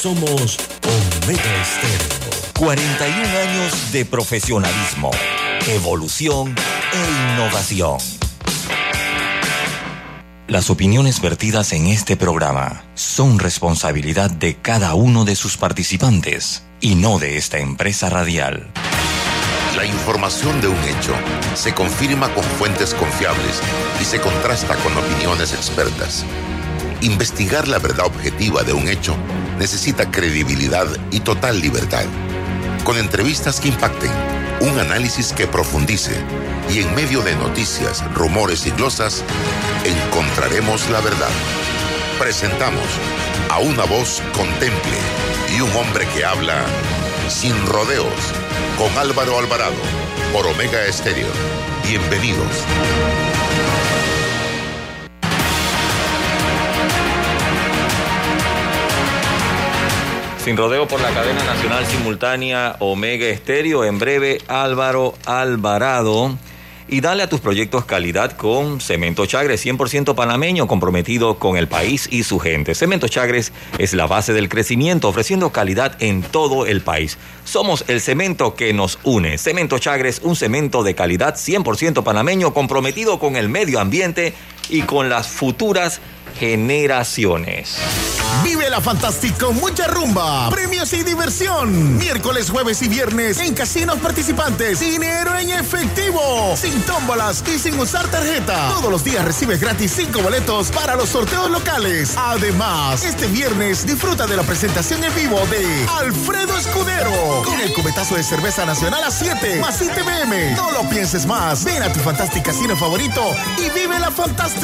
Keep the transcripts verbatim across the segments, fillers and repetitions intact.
Somos Omega Estéreo. cuarenta y un años de profesionalismo, evolución e innovación. Las opiniones vertidas en este programa son responsabilidad de cada uno de sus participantes y no de esta empresa radial. La información de un hecho se confirma con fuentes confiables y se contrasta con opiniones expertas. Investigar la verdad objetiva de un hecho necesita credibilidad y total libertad. Con entrevistas que impacten, un análisis que profundice y en medio de noticias, rumores y glosas, encontraremos la verdad. Presentamos a una voz contemple y un hombre que habla sin rodeos, con Álvaro Alvarado, por Omega Estéreo. Bienvenidos. Sin rodeo por la cadena nacional simultánea Omega Estéreo. En breve, Álvaro Alvarado. Y dale a tus proyectos calidad con Cemento Chagres, cien por ciento panameño, comprometido con el país y su gente. Cemento Chagres es la base del crecimiento, ofreciendo calidad en todo el país. Somos el cemento que nos une. Cemento Chagres, un cemento de calidad, cien por ciento panameño, comprometido con el medio ambiente y con las futuras generaciones. Vive la Fantástico, mucha rumba, premios y diversión. Miércoles, jueves y viernes en casinos participantes. Dinero en efectivo, sin tómbolas y sin usar tarjeta. Todos los días recibes gratis cinco boletos para los sorteos locales. Además, este viernes disfruta de la presentación en vivo de Alfredo Escudero con el cubetazo de cerveza nacional a siete más siete pm. No lo pienses más. Ven a tu Fantástico casino favorito y vive la Fantástico.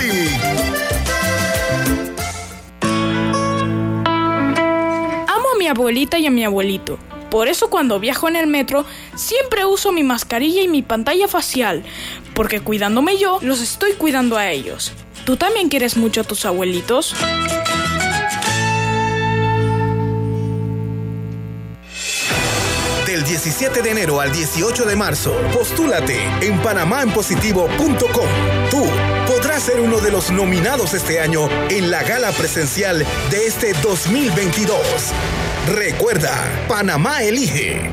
Amo a mi abuelita y a mi abuelito. Por eso cuando viajo en el metro siempre uso mi mascarilla y mi pantalla facial, porque cuidándome yo, los estoy cuidando a ellos. ¿Tú también quieres mucho a tus abuelitos? Del diecisiete de enero al dieciocho de marzo, postúlate en panamá en positivo punto com. Tú podrás ser uno de los nominados este año en la gala presencial de este dos mil veintidós. Recuerda, Panamá elige.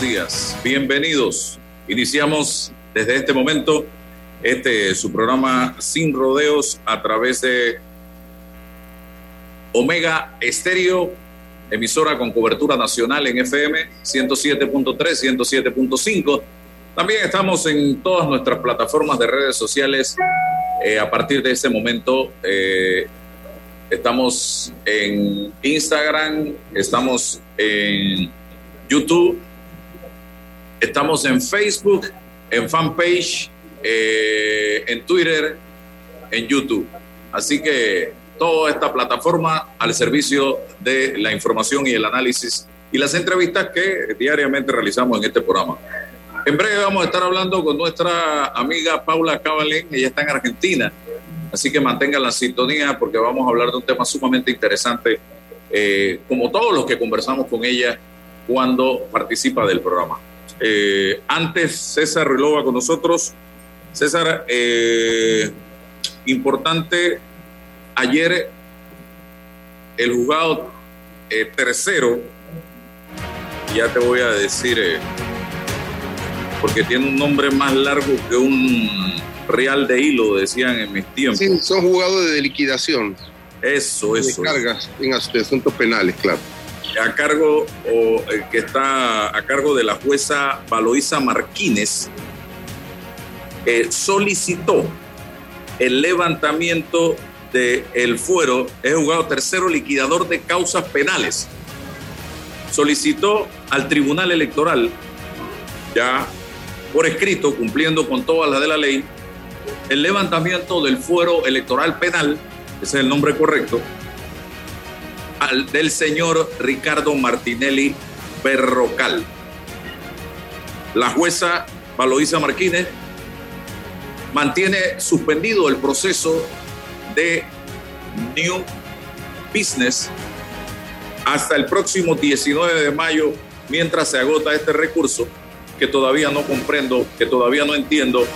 Días. Bienvenidos. Iniciamos desde este momento este su programa Sin Rodeos a través de Omega Estéreo, emisora con cobertura nacional en F M ciento siete punto tres, ciento siete punto cinco. También estamos en todas nuestras plataformas de redes sociales. Eh, a partir de este momento eh, estamos en Instagram, estamos en YouTube, estamos en Facebook, en fanpage, eh, en Twitter, en YouTube. Así que toda esta plataforma al servicio de la información y el análisis y las entrevistas que diariamente realizamos en este programa. En breve vamos a estar hablando con nuestra amiga Paula Cavalín. Ella está en Argentina, así que mantengan la sintonía porque vamos a hablar de un tema sumamente interesante, eh, como todos los que conversamos con ella cuando participa del programa. Eh, antes César Relova con nosotros. César, eh, importante, ayer el juzgado eh, tercero, ya te voy a decir, eh, porque tiene un nombre más largo que un real de hilo, decían en mis tiempos. Sí, son juzgados de liquidación. Eso, eso. De cargas en asuntos penales, claro. a cargo o que está a cargo de la jueza Baloisa Marquínez, eh, solicitó el levantamiento del fuero. Es juzgado tercero liquidador de causas penales. Solicitó al Tribunal Electoral, ya por escrito, cumpliendo con todas las de la ley, el levantamiento del fuero electoral penal, ese es el nombre correcto, al, del señor Ricardo Martinelli Berrocal. La jueza Baloisa Marquínez mantiene suspendido el proceso de New Business hasta el próximo diecinueve de mayo, mientras se agota este recurso que todavía no comprendo, que todavía no entiendo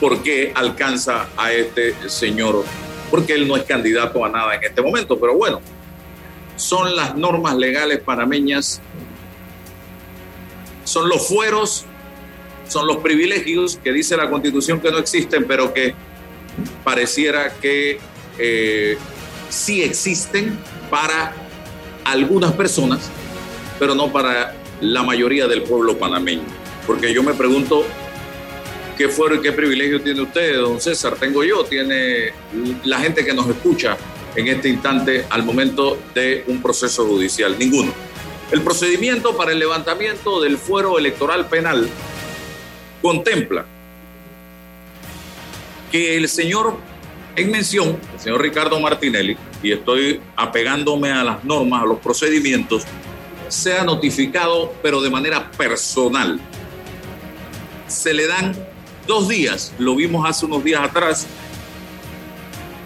por qué alcanza a este señor, porque él no es candidato a nada en este momento. Pero bueno, son las normas legales panameñas, son los fueros, son los privilegios que dice la Constitución que no existen, pero que pareciera que eh, sí existen para algunas personas, pero no para la mayoría del pueblo panameño. Porque yo me pregunto, ¿qué fuero y qué privilegio tiene usted, don César? Tengo yo, tiene la gente que nos escucha en este instante al momento de un proceso judicial. Ninguno. El procedimiento para el levantamiento del fuero electoral penal contempla que el señor en mención, el señor Ricardo Martinelli, y estoy apegándome a las normas, a los procedimientos, sea notificado, pero de manera personal. Se le dan dos días, lo vimos hace unos días atrás,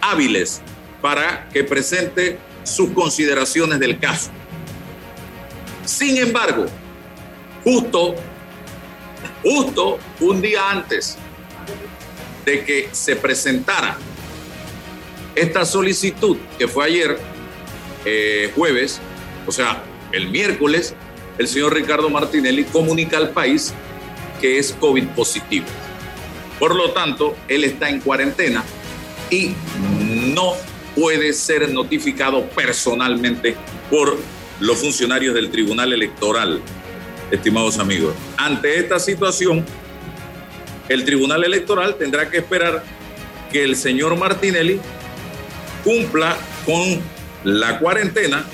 hábiles para que presente sus consideraciones del caso. Sin embargo, justo, justo un día antes de que se presentara esta solicitud, que fue ayer, eh, jueves, o sea, el miércoles, el señor Ricardo Martinelli comunica al país que es COVID positivo. Por lo tanto, él está en cuarentena y no puede ser notificado personalmente por los funcionarios del Tribunal Electoral, estimados amigos. Ante esta situación, el Tribunal Electoral tendrá que esperar que el señor Martinelli cumpla con la cuarentena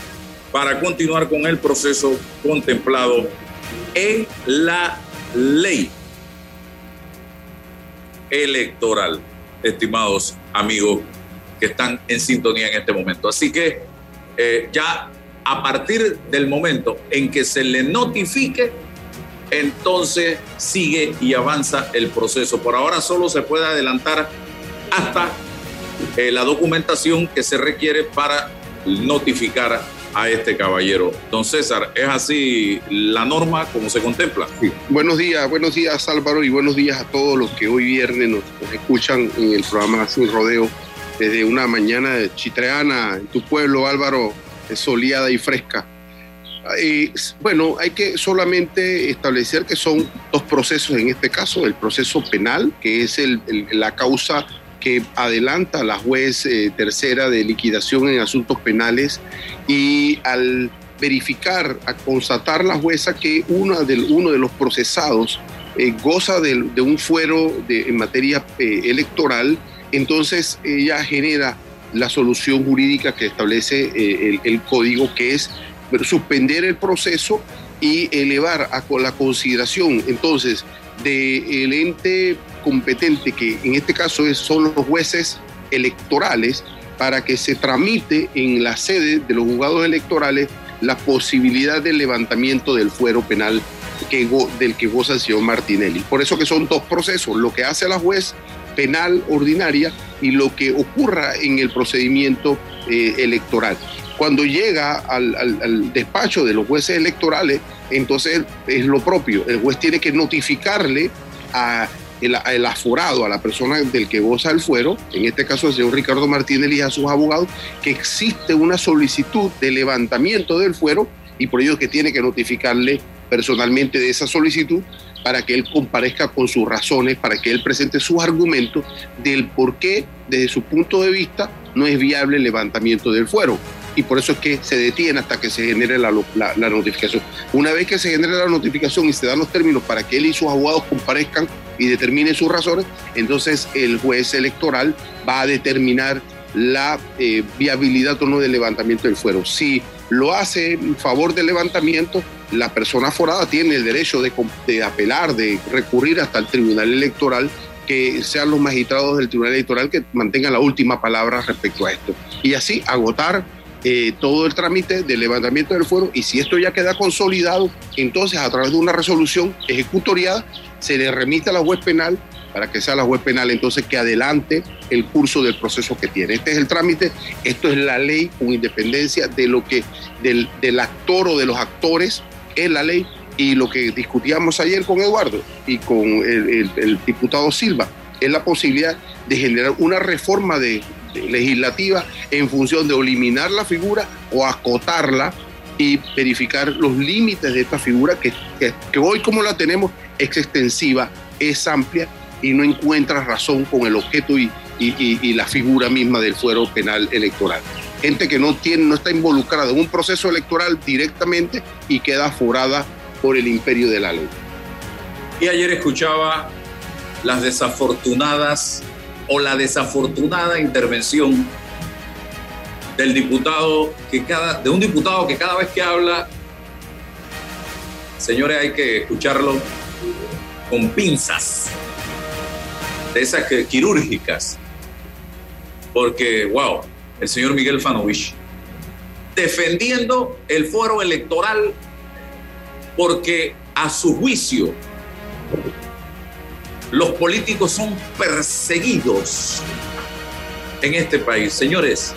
para continuar con el proceso contemplado en la ley electoral, estimados amigos que están en sintonía en este momento. Así que eh, ya a partir del momento en que se le notifique, entonces sigue y avanza el proceso. Por ahora solo se puede adelantar hasta eh, la documentación que se requiere para notificar a este caballero. Don César, ¿es así la norma como se contempla? Sí. Buenos días, buenos días Álvaro, y buenos días a todos los que hoy viernes nos, nos escuchan en el programa Sin Rodeo, desde una mañana chitreana en tu pueblo, Álvaro, soleada y fresca. Eh, bueno, hay que solamente establecer que son dos procesos en este caso, el proceso penal, que es el, el, la causa que adelanta la juez eh, tercera de liquidación en asuntos penales, y al verificar, a constatar la jueza que uno de, uno de los procesados eh, goza de, de un fuero de, en materia eh, electoral, entonces ella genera la solución jurídica que establece eh, el, el código, que es suspender el proceso y elevar a la consideración entonces del ente competente, que en este caso son los jueces electorales, para que se tramite en la sede de los juzgados electorales la posibilidad del levantamiento del fuero penal que, del que goza el señor Martinelli. Por eso que son dos procesos, lo que hace la juez penal ordinaria y lo que ocurra en el procedimiento eh, electoral. Cuando llega al, al, al despacho de los jueces electorales, entonces es lo propio. El juez tiene que notificarle a el, a el aforado, a la persona del que goza el fuero, en este caso el señor Ricardo Martinelli, y a sus abogados, que existe una solicitud de levantamiento del fuero, y por ello es que tiene que notificarle personalmente de esa solicitud para que él comparezca con sus razones, para que él presente sus argumentos del por qué, desde su punto de vista, no es viable el levantamiento del fuero. Y por eso es que se detiene hasta que se genere la, la, la notificación. Una vez que se genere la notificación y se dan los términos para que él y sus abogados comparezcan y determinen sus razones, entonces el juez electoral va a determinar la eh, viabilidad o no del levantamiento del fuero. Si lo hace en favor del levantamiento, la persona aforada tiene el derecho de, de apelar, de recurrir hasta el Tribunal Electoral, que sean los magistrados del Tribunal Electoral que mantengan la última palabra respecto a esto. Y así agotar eh, todo el trámite del levantamiento del fuero, y si esto ya queda consolidado, entonces a través de una resolución ejecutoriada se le remite a la juez penal para que sea la juez penal entonces que adelante el curso del proceso que tiene. Este es el trámite, esto es la ley, con independencia de lo que, del, del actor o de los actores, es la ley. Y lo que discutíamos ayer con Eduardo y con el, el, el diputado Silva es la posibilidad de generar una reforma de, de legislativa en función de eliminar la figura o acotarla y verificar los límites de esta figura que, que, que hoy como la tenemos es extensiva, es amplia y no encuentra razón con el objeto y, y, y, y la figura misma del fuero penal electoral. Gente que no tiene, no está involucrada en un proceso electoral directamente y queda aforada por el imperio de la ley. Y ayer escuchaba las desafortunadas o la desafortunada intervención del diputado que cada, de un diputado que cada vez que habla, señores, hay que escucharlo con pinzas, de esas que, quirúrgicas, porque wow, el señor Miguel Fanovich defendiendo el fuero electoral porque a su juicio los políticos son perseguidos en este país. Señores,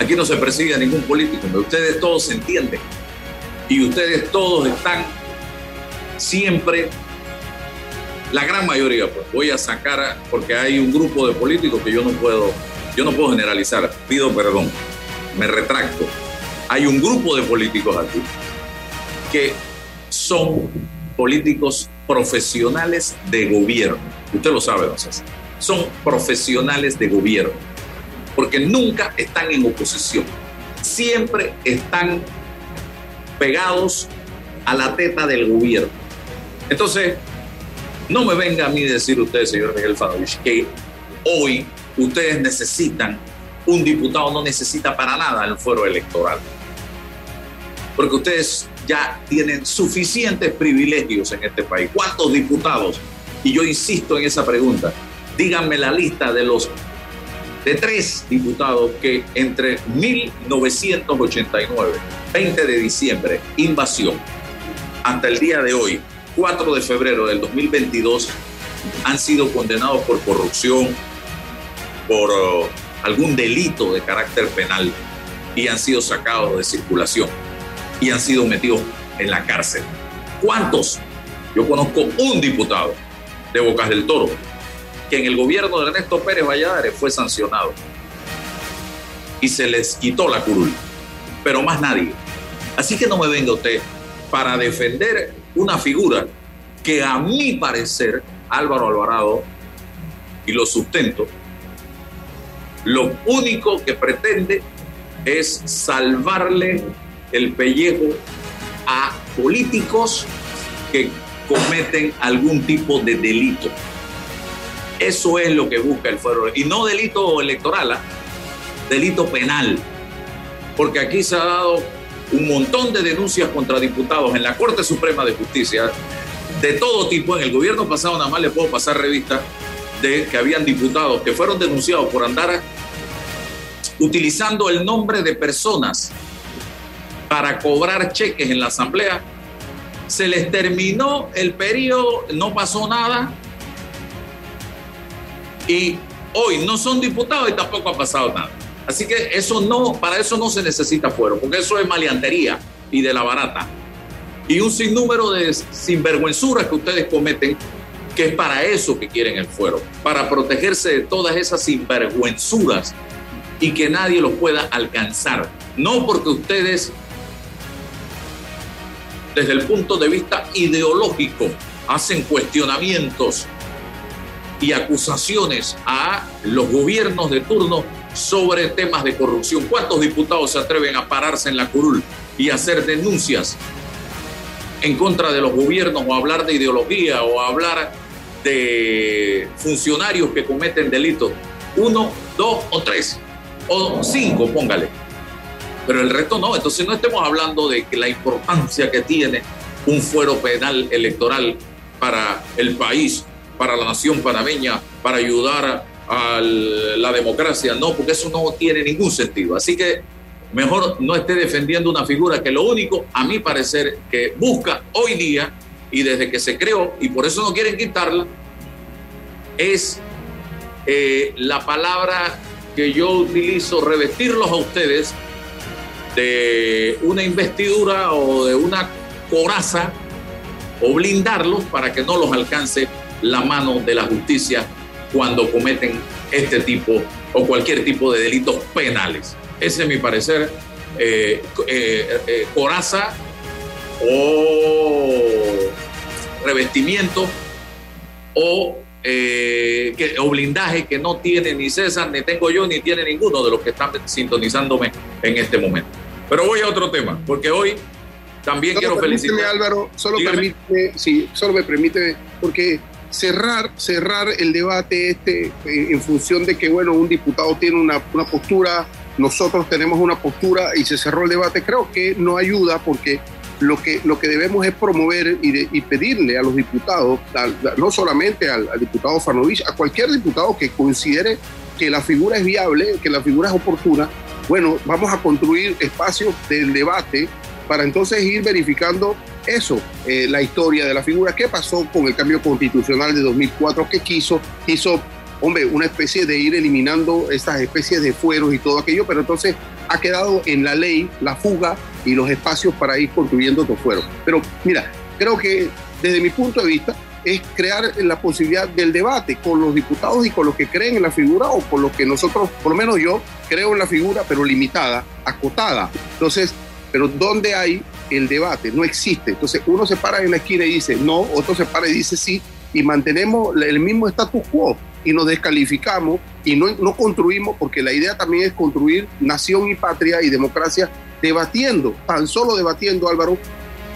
aquí no se persigue a ningún político, pero ustedes todos se entienden y ustedes todos están siempre, la gran mayoría, pues voy a sacar a, porque hay un grupo de políticos que yo no puedo, yo no puedo generalizar, pido perdón, me retracto. Hay un grupo de políticos aquí que son políticos profesionales de gobierno. Usted lo sabe, don César. Son profesionales de gobierno, porque nunca están en oposición. Siempre están pegados a la teta del gobierno. Entonces, no me venga a mí decir usted, señor Miguel Fanovich, que hoy ustedes necesitan, un diputado no necesita para nada el fuero electoral. Porque ustedes ya tienen suficientes privilegios en este país. ¿Cuántos diputados? Y yo insisto en esa pregunta. Díganme la lista de los de tres diputados que entre mil novecientos ochenta y nueve, veinte de diciembre, invasión, hasta el día de hoy, cuatro de febrero del dos mil veintidós, han sido condenados por corrupción, por uh, algún delito de carácter penal, y han sido sacados de circulación y han sido metidos en la cárcel. ¿Cuántos? Yo conozco un diputado de Bocas del Toro que en el gobierno de Ernesto Pérez Valladares fue sancionado y se les quitó la curul, pero más nadie. Así que no me venga usted para defender una figura que a mi parecer, Álvaro Alvarado, y lo sustento, lo único que pretende es salvarle el pellejo a políticos que cometen algún tipo de delito. Eso es lo que busca el fuero, y no delito electoral, delito penal, porque aquí se ha dado un montón de denuncias contra diputados en la Corte Suprema de Justicia de todo tipo. En el gobierno pasado nada más les puedo pasar revistas de que habían diputados que fueron denunciados por andar utilizando el nombre de personas para cobrar cheques en la asamblea. Se les terminó el periodo, no pasó nada, y hoy no son diputados y tampoco ha pasado nada. Así que eso no, para eso no se necesita fuero, porque eso es maleantería y de la barata, y un sinnúmero de sinvergüenzuras que ustedes cometen, que es para eso que quieren el fuero, para protegerse de todas esas sinvergüenzuras y que nadie los pueda alcanzar. No porque ustedes desde el punto de vista ideológico hacen cuestionamientos y acusaciones a los gobiernos de turno sobre temas de corrupción. ¿Cuántos diputados se atreven a pararse en la curul y hacer denuncias en contra de los gobiernos, o hablar de ideología, o hablar de funcionarios que cometen delitos? Uno, dos o tres, o cinco, póngale. Pero el resto no. Entonces no estemos hablando de la importancia que tiene un fuero penal electoral para el país, para la nación panameña, para ayudar a la democracia. No, porque eso no tiene ningún sentido. Así que mejor no esté defendiendo una figura que lo único, a mi parecer, que busca hoy día y desde que se creó, y por eso no quieren quitarla, es eh, la palabra que yo utilizo, revestirlos a ustedes de una investidura o de una coraza o blindarlos para que no los alcance la mano de la justicia cuando cometen este tipo o cualquier tipo de delitos penales. Ese es mi parecer, eh, eh, eh, coraza o revestimiento o, eh, que, o blindaje que no tiene ni César, ni tengo yo, ni tiene ninguno de los que están sintonizándome en este momento. Pero voy a otro tema, porque hoy también solo quiero felicitar. Álvaro, solo, permite, sí, solo me permite, porque... Cerrar, cerrar el debate este en, en función de que, bueno, un diputado tiene una, una postura, nosotros tenemos una postura y se cerró el debate, creo que no ayuda, porque lo que, lo que debemos es promover y, de, y pedirle a los diputados, a, a, no solamente al, al diputado Fanovich, a cualquier diputado que considere que la figura es viable, que la figura es oportuna, bueno, vamos a construir espacios del debate para entonces ir verificando eso, eh, la historia de la figura, qué pasó con el cambio constitucional de dos mil cuatro, qué quiso, quiso, hombre, una especie de ir eliminando estas especies de fueros y todo aquello, pero entonces ha quedado en la ley la fuga y los espacios para ir construyendo otros fueros. Pero mira, creo que desde mi punto de vista es crear la posibilidad del debate con los diputados y con los que creen en la figura o con los que nosotros, por lo menos yo, creo en la figura, pero limitada, acotada. Entonces, pero ¿dónde hay el debate? No existe. Entonces uno se para en la esquina y dice no, otro se para y dice sí, y mantenemos el mismo status quo y nos descalificamos y no, no construimos, porque la idea también es construir nación y patria y democracia debatiendo, tan solo debatiendo, Álvaro,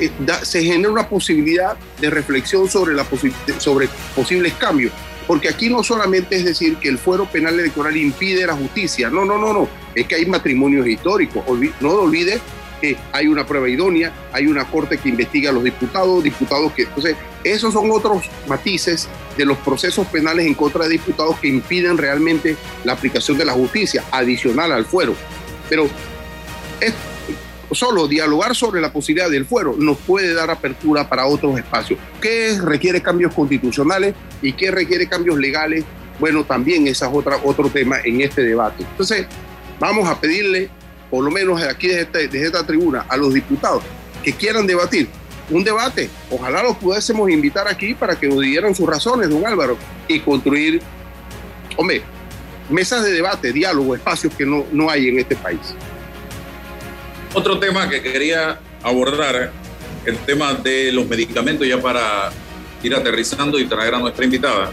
eh, da, se genera una posibilidad de reflexión sobre, la posi- sobre posibles cambios, porque aquí no solamente es decir que el fuero penal electoral impide la justicia, no, no, no, no, es que hay matrimonios históricos, Olvi- no lo olvides, Eh, hay una prueba idónea, hay una corte que investiga a los diputados, diputados que... Entonces, esos son otros matices de los procesos penales en contra de diputados que impiden realmente la aplicación de la justicia, adicional al fuero. Pero es, solo dialogar sobre la posibilidad del fuero nos puede dar apertura para otros espacios. ¿Qué requiere cambios constitucionales y qué requiere cambios legales? Bueno, también ese es otra, otro tema en este debate. Entonces, vamos a pedirle, por lo menos aquí desde esta, desde esta tribuna, a los diputados que quieran debatir, un debate, ojalá los pudiésemos invitar aquí para que nos dieran sus razones, don Álvaro, y construir, hombre, mesas de debate, diálogo, espacios que no, no hay en este país. Otro tema que quería abordar, el tema de los medicamentos, ya para ir aterrizando y traer a nuestra invitada,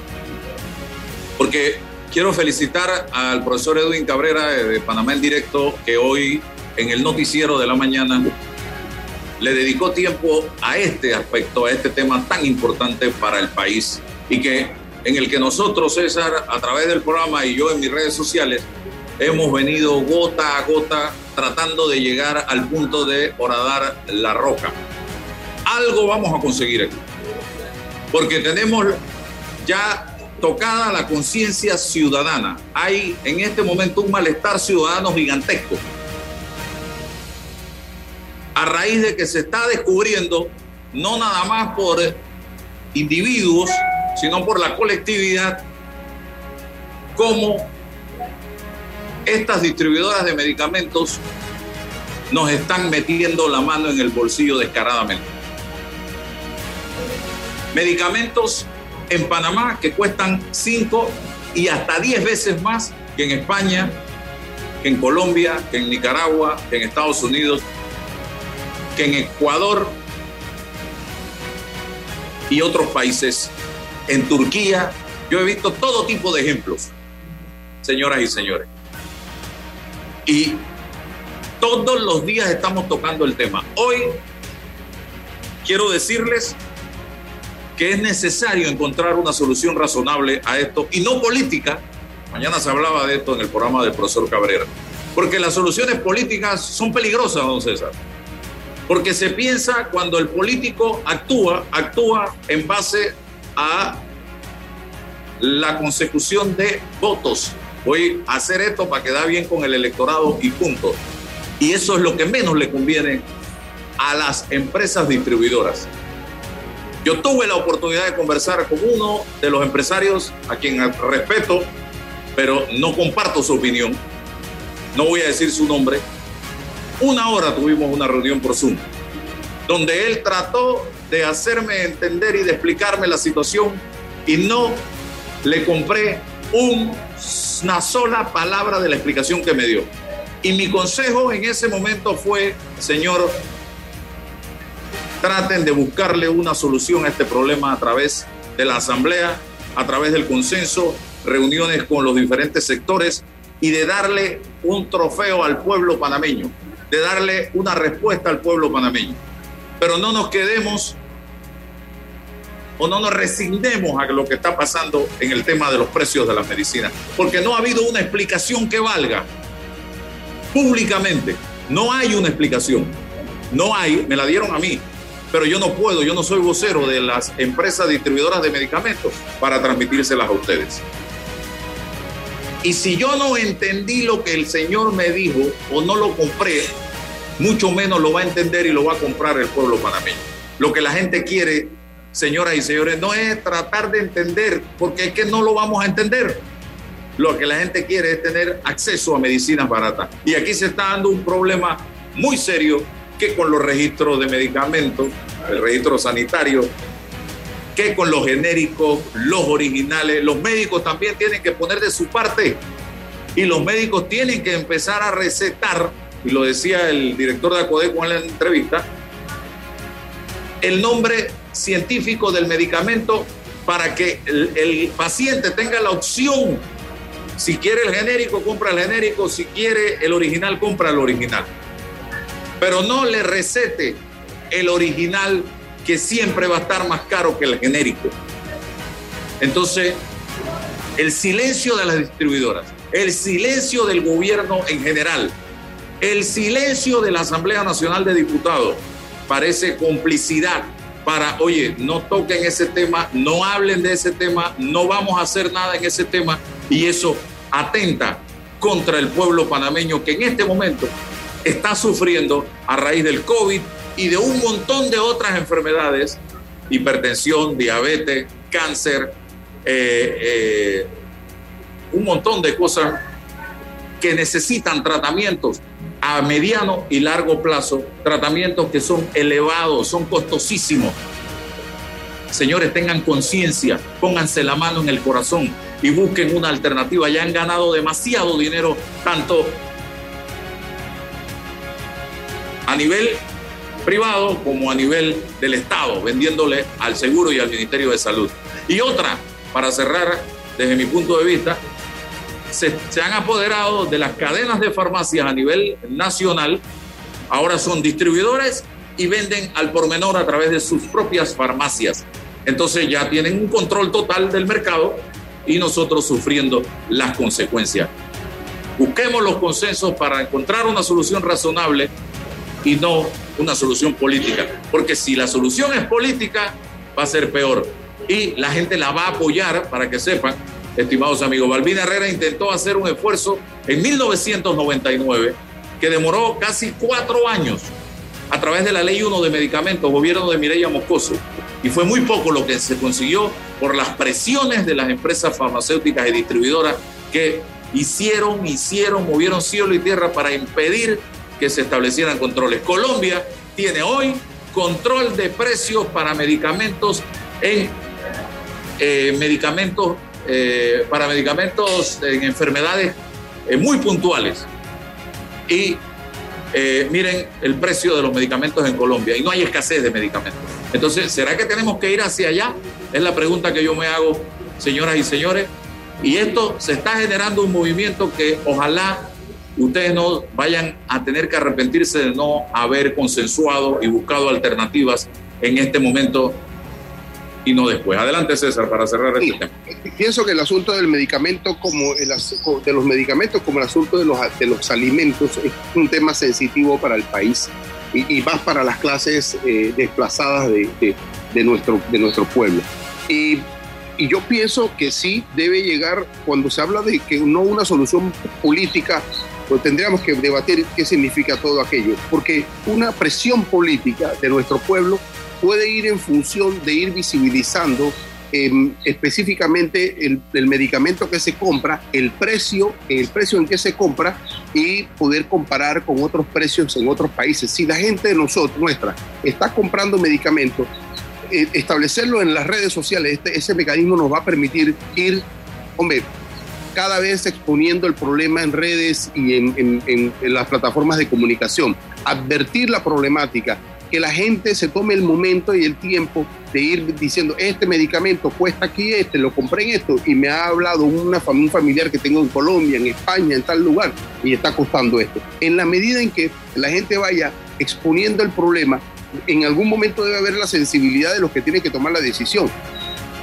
porque quiero felicitar al profesor Edwin Cabrera de Panamá en Directo, que hoy en el noticiero de la mañana le dedicó tiempo a este aspecto, a este tema tan importante para el país, y que en el que nosotros, César, a través del programa y yo en mis redes sociales, hemos venido gota a gota tratando de llegar al punto de horadar la roca. Algo vamos a conseguir aquí, porque tenemos ya tocada la conciencia ciudadana. Hay en este momento un malestar ciudadano gigantesco a raíz de que se está descubriendo, no nada más por individuos, sino por la colectividad, cómo estas distribuidoras de medicamentos nos están metiendo la mano en el bolsillo descaradamente. Medicamentos en Panamá que cuestan cinco y hasta diez veces más que en España, que en Colombia, que en Nicaragua, que en Estados Unidos, que en Ecuador y otros países, en Turquía. Yo he visto todo tipo de ejemplos, señoras y señores. Y todos los días estamos tocando el tema. Hoy quiero decirles que es necesario encontrar una solución razonable a esto y no política. Mañana se hablaba de esto en el programa del profesor Cabrera, porque las soluciones políticas son peligrosas, don César, porque se piensa, cuando el político actúa, actúa en base a la consecución de votos. Voy a hacer esto para quedar bien con el electorado y punto. Y eso es lo que menos le conviene a las empresas distribuidoras. Yo tuve la oportunidad de conversar con uno de los empresarios, a quien respeto, pero no comparto su opinión. No voy a decir su nombre. Una hora tuvimos una reunión por Zoom, donde él trató de hacerme entender y de explicarme la situación, y no le compré un, una sola palabra de la explicación que me dio. Y mi consejo en ese momento fue: señor, traten de buscarle una solución a este problema a través de la asamblea, a través del consenso, reuniones con los diferentes sectores, y de darle un trofeo al pueblo panameño, de darle una respuesta al pueblo panameño. Pero no nos quedemos o no nos resignemos a lo que está pasando en el tema de los precios de las medicinas, porque no ha habido una explicación que valga públicamente. No hay una explicación, no hay, me la dieron a mí, pero yo no puedo, yo no soy vocero de las empresas distribuidoras de medicamentos para transmitírselas a ustedes. Y si yo no entendí lo que el señor me dijo o no lo compré, mucho menos lo va a entender y lo va a comprar el pueblo panameño. Lo que la gente quiere, señoras y señores, no es tratar de entender, porque es que no lo vamos a entender. Lo que la gente quiere es tener acceso a medicinas baratas. Y aquí se está dando un problema muy serio, que con los registros de medicamentos, el registro sanitario, que con los genéricos, los originales, los médicos también tienen que poner de su parte, y los médicos tienen que empezar a recetar, y lo decía el director de Acodeco en la entrevista, el nombre científico del medicamento para que el, el paciente tenga la opción. Si quiere el genérico, compra el genérico; si quiere el original, compra el original. Pero no le recete el original, que siempre va a estar más caro que el genérico. Entonces, el silencio de las distribuidoras, el silencio del gobierno en general, el silencio de la Asamblea Nacional de Diputados, parece complicidad para, oye, no toquen ese tema, no hablen de ese tema, no vamos a hacer nada en ese tema, y eso atenta contra el pueblo panameño, que en este momento está sufriendo a raíz del COVID y de un montón de otras enfermedades: hipertensión, diabetes, cáncer, eh, eh, un montón de cosas que necesitan tratamientos a mediano y largo plazo, tratamientos que son elevados, son costosísimos. Señores, tengan conciencia, pónganse la mano en el corazón y busquen una alternativa. Ya han ganado demasiado dinero, tanto a nivel privado como a nivel del Estado, vendiéndole al seguro y al Ministerio de Salud. Y otra, para cerrar, desde mi punto de vista, se, se han apoderado de las cadenas de farmacias a nivel nacional. Ahora son distribuidores y venden al por menor a través de sus propias farmacias. Entonces ya tienen un control total del mercado y nosotros sufriendo las consecuencias. Busquemos los consensos para encontrar una solución razonable y no una solución política, porque si la solución es política, va a ser peor, y la gente la va a apoyar. Para que sepan, estimados amigos, Balbina Herrera intentó hacer un esfuerzo en mil novecientos noventa y nueve que demoró casi cuatro años a través de la ley uno de medicamentos, gobierno de Mireya Moscoso, y fue muy poco lo que se consiguió por las presiones de las empresas farmacéuticas y distribuidoras, que hicieron, hicieron, movieron cielo y tierra para impedir que se establecieran controles. Colombia tiene hoy control de precios para medicamentos en eh, medicamentos eh, para medicamentos en enfermedades eh, muy puntuales, y eh, miren el precio de los medicamentos en Colombia, y no hay escasez de medicamentos. Entonces, ¿será que tenemos que ir hacia allá? Es la pregunta que yo me hago, señoras y señores, y esto se está generando un movimiento que ojalá ustedes no vayan a tener que arrepentirse de no haber consensuado y buscado alternativas en este momento y no después. Adelante, César, para cerrar sí, este tema. Pienso que el asunto del medicamento, como el de los medicamentos, como el asunto de los, de los alimentos, es un tema sensitivo para el país y, y más para las clases eh, desplazadas de, de, de, nuestro, de nuestro pueblo. Y, Y yo pienso que sí debe llegar, cuando se habla de que no una solución política, pues tendríamos que debatir qué significa todo aquello, porque una presión política de nuestro pueblo puede ir en función de ir visibilizando eh, específicamente el, el medicamento que se compra, el precio, el precio en que se compra, y poder comparar con otros precios en otros países. Si la gente de nosotros, nuestra, está comprando medicamentos, eh, establecerlo en las redes sociales, este, ese mecanismo nos va a permitir ir, hombre, cada vez exponiendo el problema en redes y en, en, en, en las plataformas de comunicación. Advertir la problemática, que la gente se tome el momento y el tiempo de ir diciendo, este medicamento cuesta aquí, este, lo compré en esto, y me ha hablado una, un familiar que tengo en Colombia, en España, en tal lugar, y está costando esto. En la medida en que la gente vaya exponiendo el problema, en algún momento debe haber la sensibilidad de los que tienen que tomar la decisión.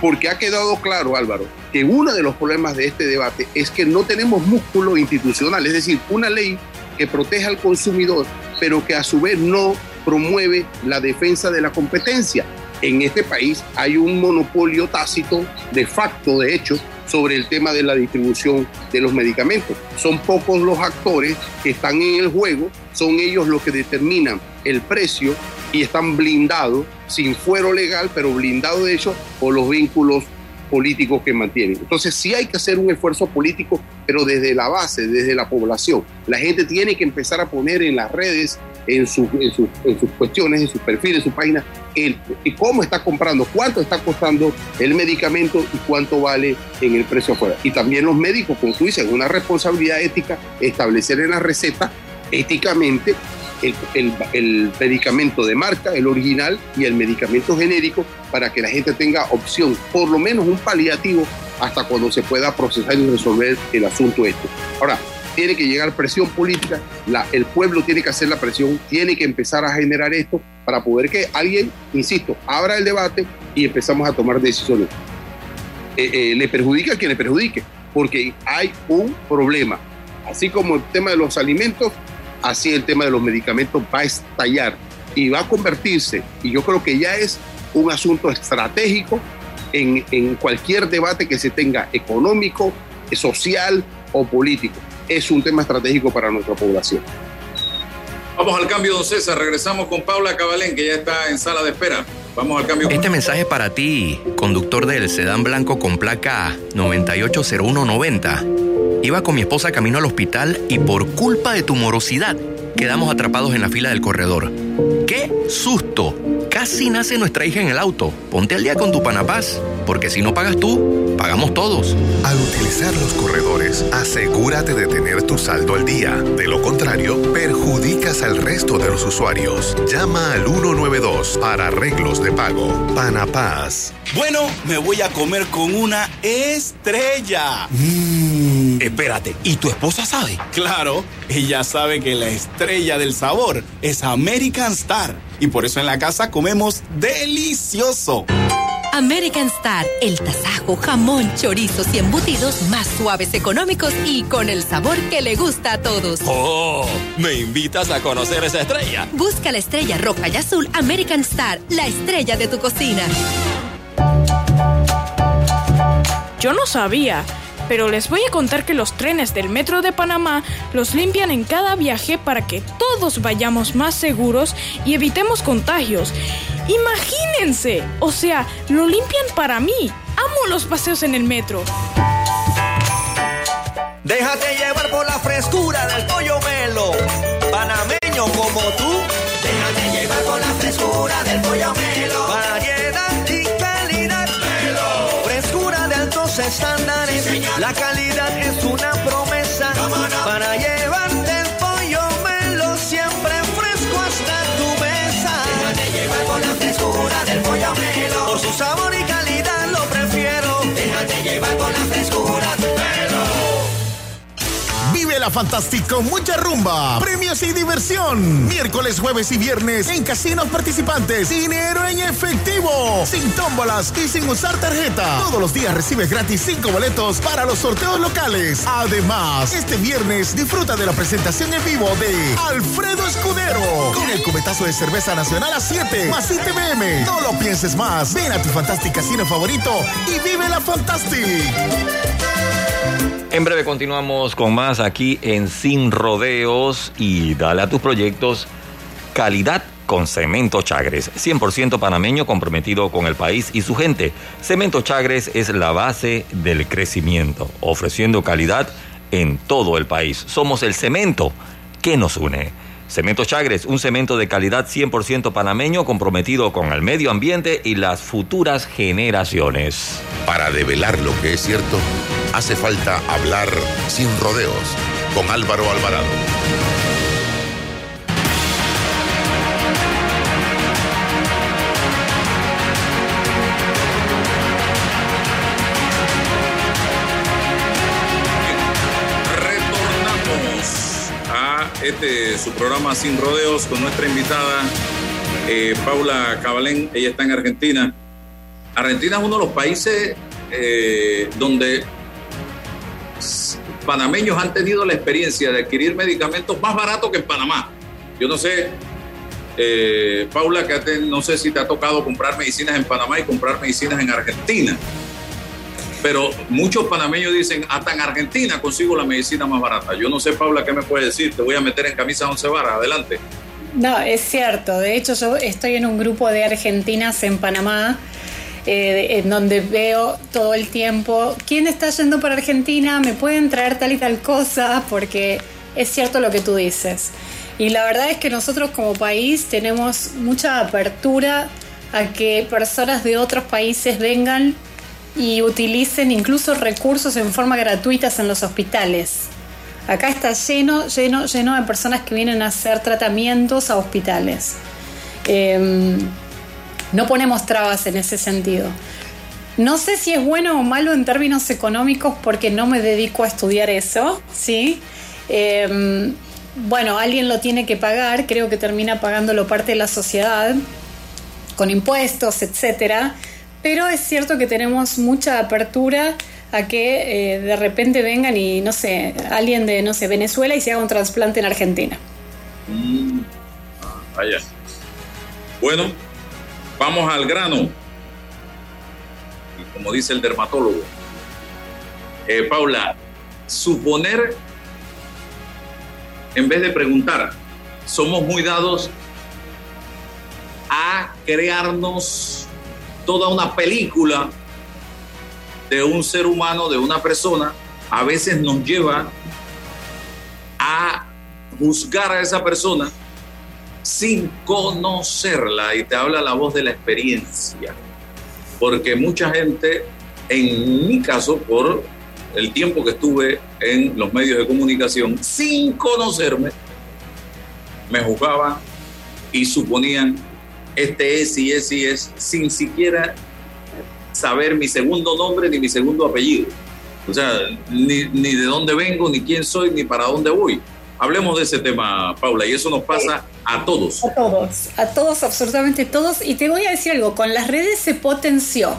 Porque ha quedado claro, Álvaro, que uno de los problemas de este debate es que no tenemos músculo institucional, es decir, una ley que proteja al consumidor, pero que a su vez no promueve la defensa de la competencia. En este país hay un monopolio tácito, de facto, de hecho, sobre el tema de la distribución de los medicamentos. Son pocos los actores que están en el juego, son ellos los que determinan el precio y están blindados, sin fuero legal, pero blindado de hecho por los vínculos políticos que mantienen. Entonces sí hay que hacer un esfuerzo político, pero desde la base, desde la población. La gente tiene que empezar a poner en las redes, en, su, en, su, en sus cuestiones, en sus perfiles, en sus páginas, el, el cómo está comprando, cuánto está costando el medicamento y cuánto vale en el precio afuera. Y también los médicos, como tú dices, una responsabilidad ética, establecer en la receta éticamente El, el, el medicamento de marca, el original, y el medicamento genérico, para que la gente tenga opción, por lo menos un paliativo, hasta cuando se pueda procesar y resolver el asunto este. Ahora, tiene que llegar presión política, la, el pueblo tiene que hacer la presión, tiene que empezar a generar esto para poder que alguien, insisto, abra el debate y empezamos a tomar decisiones. Eh, eh, le perjudica a quien le perjudique, porque hay un problema. Así como el tema de los alimentos, así el tema de los medicamentos va a estallar y va a convertirse, y yo creo que ya es un asunto estratégico en, en cualquier debate que se tenga, económico, social o político. Es un tema estratégico para nuestra población. Vamos al cambio, don César. Regresamos con Paula Cavalén, que ya está en sala de espera. Vamos al cambio. Este mensaje es para ti, conductor del sedán blanco con placa noventa y ocho cero uno noventa. Iba con mi esposa camino al hospital y por culpa de tu morosidad quedamos atrapados en la fila del corredor. ¡Qué susto! Casi nace nuestra hija en el auto. Ponte al día con tu Panapaz, porque si no pagas tú, pagamos todos. Al utilizar los corredores, asegúrate de tener tu saldo al día. De lo contrario, perjudicas al resto de los usuarios. Llama al uno nueve dos para arreglos de pago. Panapaz. Bueno, me voy a comer con una estrella. Mmm, espérate, ¿y tu esposa sabe? Claro, ella sabe que la estrella del sabor es American Star. Y por eso en la casa comemos delicioso. American Star, el tasajo, jamón, chorizos y embutidos más suaves, económicos y con el sabor que le gusta a todos. ¡Oh! ¿Me invitas a conocer esa estrella? Busca la estrella roja y azul American Star, la estrella de tu cocina. Yo no sabía, pero les voy a contar que los trenes del Metro de Panamá los limpian en cada viaje para que todos vayamos más seguros y evitemos contagios. ¡Imagínense! O sea, lo limpian para mí. ¡Amo los paseos en el metro! Déjate llevar por la frescura del pollo melo. Panameño como tú, déjate llevar por la frescura del pollo melo. Variedad y calidad. Melo. Frescura de altos estándares. Sí, la calidad es una promesa. No, no. Para llevarte el pollo melo siempre fresco hasta tu mesa. Déjate llevar por la frescura del pollo melo. Por su sabor y calidad lo prefiero. Déjate llevar por la frescura del melo. Vive la Fantástico, mucha rumba, premios y diversión. Miércoles, jueves y viernes en casinos participantes. Dinero en efectivo, sin tómbolas y sin usar tarjeta. Todos los días recibes gratis cinco boletos para los sorteos locales. Además, este viernes disfruta de la presentación en vivo de Alfredo Escudero con el cubetazo de cerveza nacional a siete más siete p m. No lo pienses más. Ven a tu Fantástico casino favorito y vive la Fantástico. En breve continuamos con más aquí en Sin Rodeos y dale a tus proyectos calidad con Cemento Chagres, cien por ciento panameño comprometido con el país y su gente. Cemento Chagres es la base del crecimiento, ofreciendo calidad en todo el país. Somos el cemento que nos une. Cemento Chagres, un cemento de calidad cien por ciento panameño comprometido con el medio ambiente y las futuras generaciones. Para develar lo que es cierto, hace falta hablar sin rodeos con Álvaro Alvarado. Este su programa Sin Rodeos con nuestra invitada eh, Paula Cavalín. Ella está en Argentina. Argentina es uno de los países eh, donde panameños han tenido la experiencia de adquirir medicamentos más baratos que en Panamá. Yo no sé, eh, Paula, que te, no sé si te ha tocado comprar medicinas en Panamá y comprar medicinas en Argentina. Pero muchos panameños dicen, hasta en Argentina consigo la medicina más barata. Yo no sé, Paula, ¿qué me puedes decir? Te voy a meter en camisa once varas. Adelante. No, es cierto. De hecho, yo estoy en un grupo de argentinas en Panamá, eh, en donde veo todo el tiempo, ¿quién está yendo para Argentina? ¿Me pueden traer tal y tal cosa? Porque es cierto lo que tú dices. Y la verdad es que nosotros como país tenemos mucha apertura a que personas de otros países vengan y utilicen incluso recursos en forma gratuitas en los hospitales. Acá está lleno, lleno, lleno de personas que vienen a hacer tratamientos a hospitales. Eh, no ponemos trabas en ese sentido. No sé si es bueno o malo en términos económicos porque no me dedico a estudiar eso, ¿sí? Eh, bueno, alguien lo tiene que pagar, creo que termina pagándolo parte de la sociedad, con impuestos, etcétera. Pero es cierto que tenemos mucha apertura a que eh, de repente vengan y, no sé, alguien de, no sé, Venezuela y se haga un trasplante en Argentina. Mm, vaya. Bueno, vamos al grano. Y como dice el dermatólogo, eh, Paula, suponer, en vez de preguntar, somos muy dados a crearnos toda una película de un ser humano, de una persona. A veces nos lleva a juzgar a esa persona sin conocerla, y te habla la voz de la experiencia, porque mucha gente, en mi caso, por el tiempo que estuve en los medios de comunicación, sin conocerme, me juzgaban y suponían este es y es y es, sin siquiera saber mi segundo nombre ni mi segundo apellido. O sea, ni, ni de dónde vengo, ni quién soy, ni para dónde voy. Hablemos de ese tema, Paula, y eso nos pasa a todos. A todos, a todos, absolutamente todos. Y te voy a decir algo, con las redes se potenció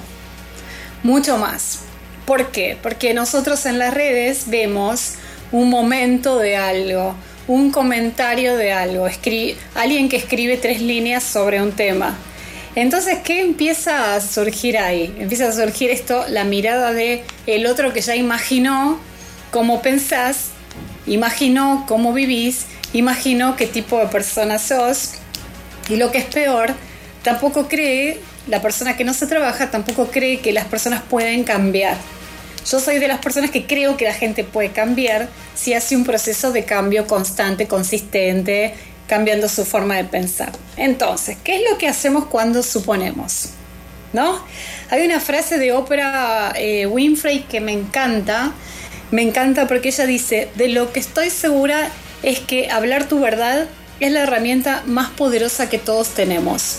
mucho más. ¿Por qué? Porque nosotros en las redes vemos un momento de algo, un comentario de algo, escribe, alguien que escribe tres líneas sobre un tema. Entonces, ¿qué empieza a surgir ahí? Empieza a surgir esto, la mirada de el otro que ya imaginó cómo pensás, imaginó cómo vivís, imaginó qué tipo de persona sos, y lo que es peor, tampoco cree, la persona que no se trabaja tampoco cree que las personas pueden cambiar. Yo soy de las personas que creo que la gente puede cambiar si hace un proceso de cambio constante, consistente, cambiando su forma de pensar. Entonces, ¿qué es lo que hacemos cuando suponemos? ¿No? Hay una frase de Oprah eh, Winfrey que me encanta. Me encanta porque ella dice, de lo que estoy segura es que hablar tu verdad es la herramienta más poderosa que todos tenemos.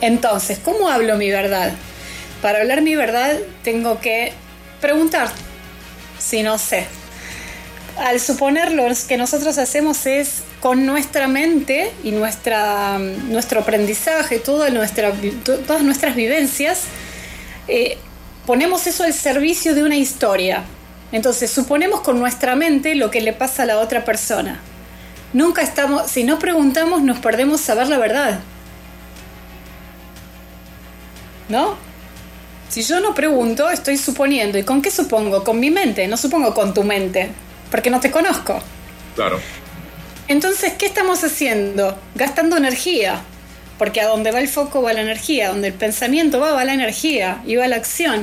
Entonces, ¿cómo hablo mi verdad? Para hablar mi verdad tengo que preguntar si no sé. Al suponer, lo que nosotros hacemos es con nuestra mente y nuestra, nuestro aprendizaje, toda nuestra, todas nuestras vivencias, eh, ponemos eso al servicio de una historia. Entonces, suponemos con nuestra mente lo que le pasa a la otra persona. Nunca estamos, si no preguntamos, nos perdemos saber la verdad, ¿no? Si yo no pregunto, estoy suponiendo. ¿Y con qué supongo? Con mi mente. No supongo con tu mente, porque no te conozco. Claro. Entonces, ¿qué estamos haciendo? Gastando energía. Porque a donde va el foco va la energía. Donde el pensamiento va, va la energía. Y va la acción.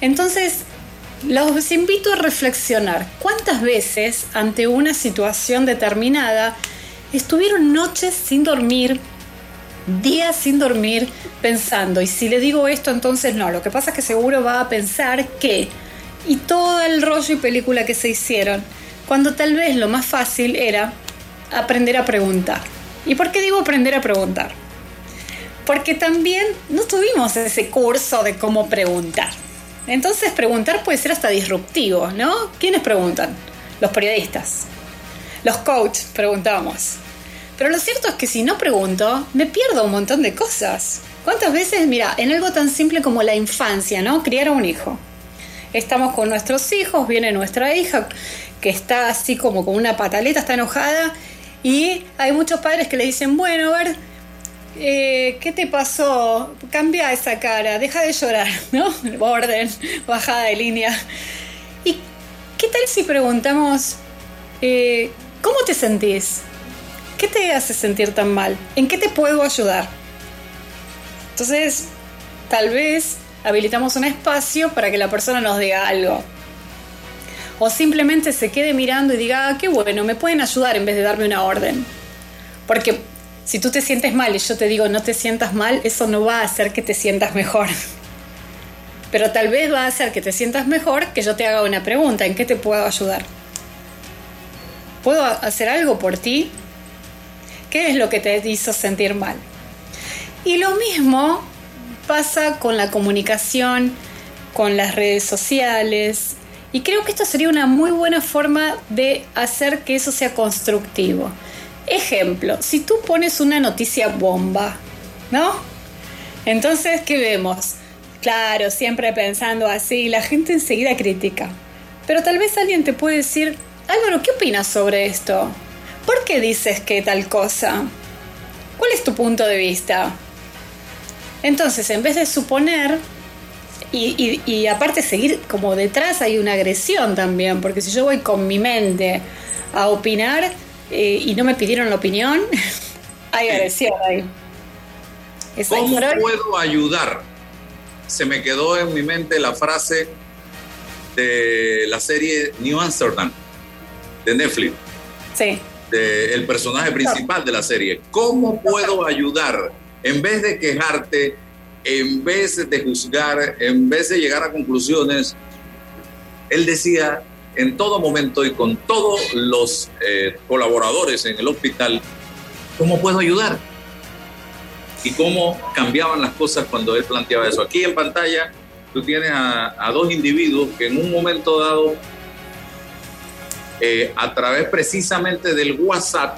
Entonces, los invito a reflexionar. ¿Cuántas veces, ante una situación determinada, estuvieron noches sin dormir, días sin dormir, pensando, y si le digo esto, entonces no, lo que pasa es que seguro va a pensar que, y todo el rollo y película que se hicieron, cuando tal vez lo más fácil era aprender a preguntar? ¿Y por qué digo aprender a preguntar? Porque también no tuvimos ese curso de cómo preguntar. Entonces preguntar puede ser hasta disruptivo, ¿no? ¿Quiénes preguntan? Los periodistas, los coaches preguntamos. Pero lo cierto es que si no pregunto, me pierdo un montón de cosas. ¿Cuántas veces? Mira, en algo tan simple como la infancia, ¿no? Criar a un hijo. Estamos con nuestros hijos, viene nuestra hija, que está así como con una pataleta, está enojada. Y hay muchos padres que le dicen, bueno, a ver, eh, ¿qué te pasó? Cambia esa cara, deja de llorar, ¿no? Orden, bajada de línea. ¿Y qué tal si preguntamos, eh, ¿cómo te sentís? ¿Qué te hace sentir tan mal? ¿En qué te puedo ayudar? Entonces, tal vez habilitamos un espacio para que la persona nos diga algo. O simplemente se quede mirando y diga, ah, qué bueno, me pueden ayudar en vez de darme una orden. Porque si tú te sientes mal y yo te digo no te sientas mal, eso no va a hacer que te sientas mejor. Pero tal vez va a hacer que te sientas mejor que yo te haga una pregunta, ¿en qué te puedo ayudar? ¿Puedo hacer algo por ti? ¿Qué es lo que te hizo sentir mal? Y lo mismo pasa con la comunicación, con las redes sociales. Y creo que esto sería una muy buena forma de hacer que eso sea constructivo. Ejemplo, si tú pones una noticia bomba, ¿no? Entonces, ¿qué vemos? Claro, siempre pensando así, la gente enseguida critica. Pero tal vez alguien te puede decir, Álvaro, ¿qué opinas sobre esto? ¿Por qué dices que tal cosa? ¿Cuál es tu punto de vista? Entonces, en vez de suponer, y, y, y aparte seguir como detrás hay una agresión también, porque si yo voy con mi mente a opinar eh, y no me pidieron la opinión, hay agresión ahí. Es ¿Cómo ahí puedo ayudar? Se me quedó en mi mente la frase de la serie New Amsterdam, de Netflix. Sí. De el personaje principal de la serie. ¿Cómo puedo ayudar? En vez de quejarte, en vez de juzgar, en vez de llegar a conclusiones, él decía en todo momento y con todos los eh, colaboradores en el hospital, ¿cómo puedo ayudar? Y cómo cambiaban las cosas cuando él planteaba eso. Aquí en pantalla tú tienes a, a dos individuos que en un momento dado Eh, a través precisamente del WhatsApp,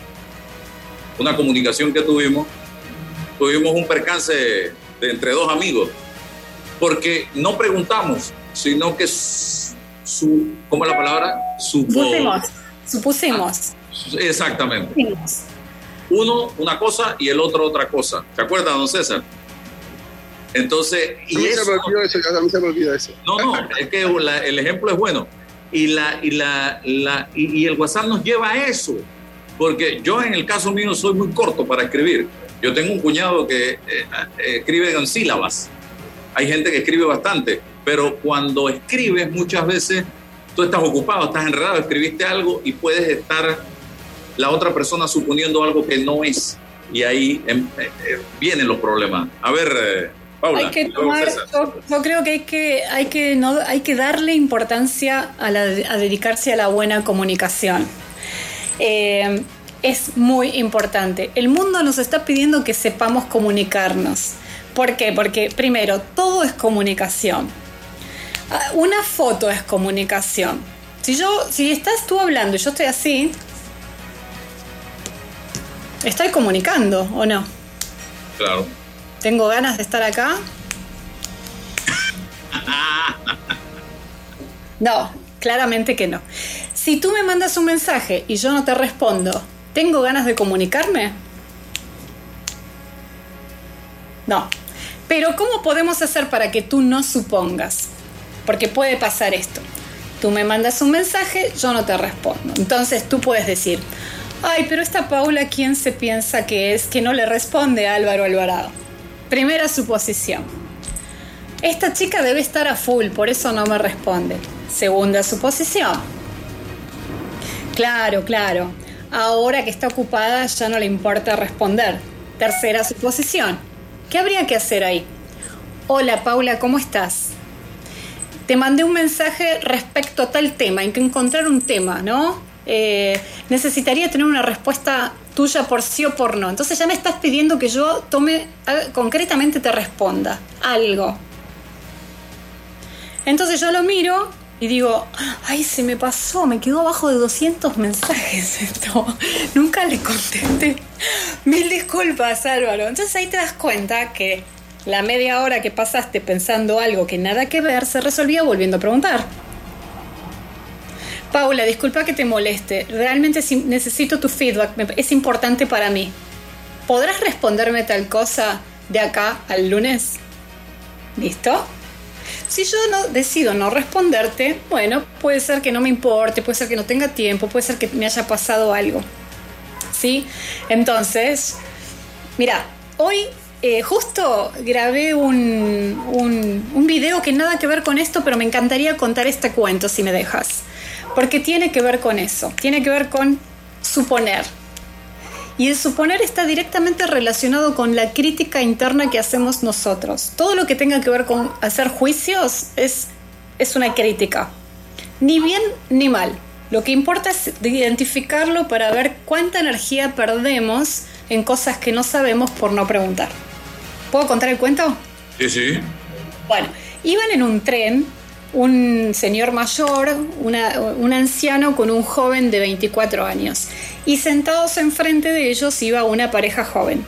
una comunicación que tuvimos, tuvimos un percance de, de entre dos amigos, porque no preguntamos, sino que su, su ¿cómo es la palabra? Supusimos. Supusimos. Ah, exactamente. Supusimos. Uno una cosa y el otro otra cosa. ¿Se acuerdan, don César? Entonces, y a mí eso, se me olvidó eso, a mí se me olvidó eso. No, no, es que la, el ejemplo es bueno. Y, la, y, la, la, y, y el WhatsApp nos lleva a eso, porque yo en el caso mío soy muy corto para escribir. Yo tengo un cuñado que eh, escribe en sílabas. Hay gente que escribe bastante, pero cuando escribes muchas veces tú estás ocupado, estás enredado, escribiste algo y puedes estar la otra persona suponiendo algo que no es, y ahí eh, eh, vienen los problemas. A ver... Eh, Paula, hay que tomar, yo, yo creo que hay que, hay que, no, hay que darle importancia a, la, a dedicarse a la buena comunicación. Eh, es muy importante. El mundo nos está pidiendo que sepamos comunicarnos. ¿Por qué? Porque primero, todo es comunicación. Una foto es comunicación. Si yo, si estás tú hablando y yo estoy así, estoy comunicando, ¿o no? Claro. ¿Tengo ganas de estar acá? No, claramente que no. Si tú me mandas un mensaje y yo no te respondo, ¿tengo ganas de comunicarme? No. Pero ¿cómo podemos hacer para que tú no supongas? Porque puede pasar esto. Tú me mandas un mensaje, yo no te respondo. Entonces tú puedes decir, ay, pero esta Paula, ¿quién se piensa que es que no le responde a Álvaro Alvarado? Primera suposición. Esta chica debe estar a full, por eso no me responde. Segunda suposición. Claro, claro. Ahora que está ocupada ya no le importa responder. Tercera suposición. ¿Qué habría que hacer ahí? Hola Paula, ¿cómo estás? Te mandé un mensaje respecto a tal tema, hay que encontrar un tema, ¿no? Eh, necesitaría tener una respuesta tuya por sí o por no. Entonces ya me estás pidiendo que yo tome, concretamente te responda algo. Entonces yo lo miro y digo, ay, se me pasó, me quedó abajo de doscientos mensajes esto. Nunca le contesté. Mil disculpas, Álvaro. Entonces ahí te das cuenta que la media hora que pasaste pensando algo que nada que ver se resolvía volviendo a preguntar. Paula, disculpa que te moleste. Realmente necesito tu feedback. Es importante para mí. ¿Podrás responderme tal cosa de acá al lunes? ¿Listo? Si yo no decido no responderte, bueno, puede ser que no me importe, puede ser que no tenga tiempo, puede ser que me haya pasado algo. ¿Sí? Entonces, mira, hoy... Eh, justo grabé un, un, un video que nada que ver con esto, pero me encantaría contar este cuento si me dejas, porque tiene que ver con eso, tiene que ver con suponer, y el suponer está directamente relacionado con la crítica interna que hacemos nosotros. Todo lo que tenga que ver con hacer juicios es, es una crítica, ni bien ni mal. Lo que importa es identificarlo para ver cuánta energía perdemos en cosas que no sabemos por no preguntar. ¿Puedo contar el cuento? Sí, sí. Bueno, iban en un tren un señor mayor, una, un anciano con un joven de veinticuatro años. Y sentados enfrente de ellos iba una pareja joven.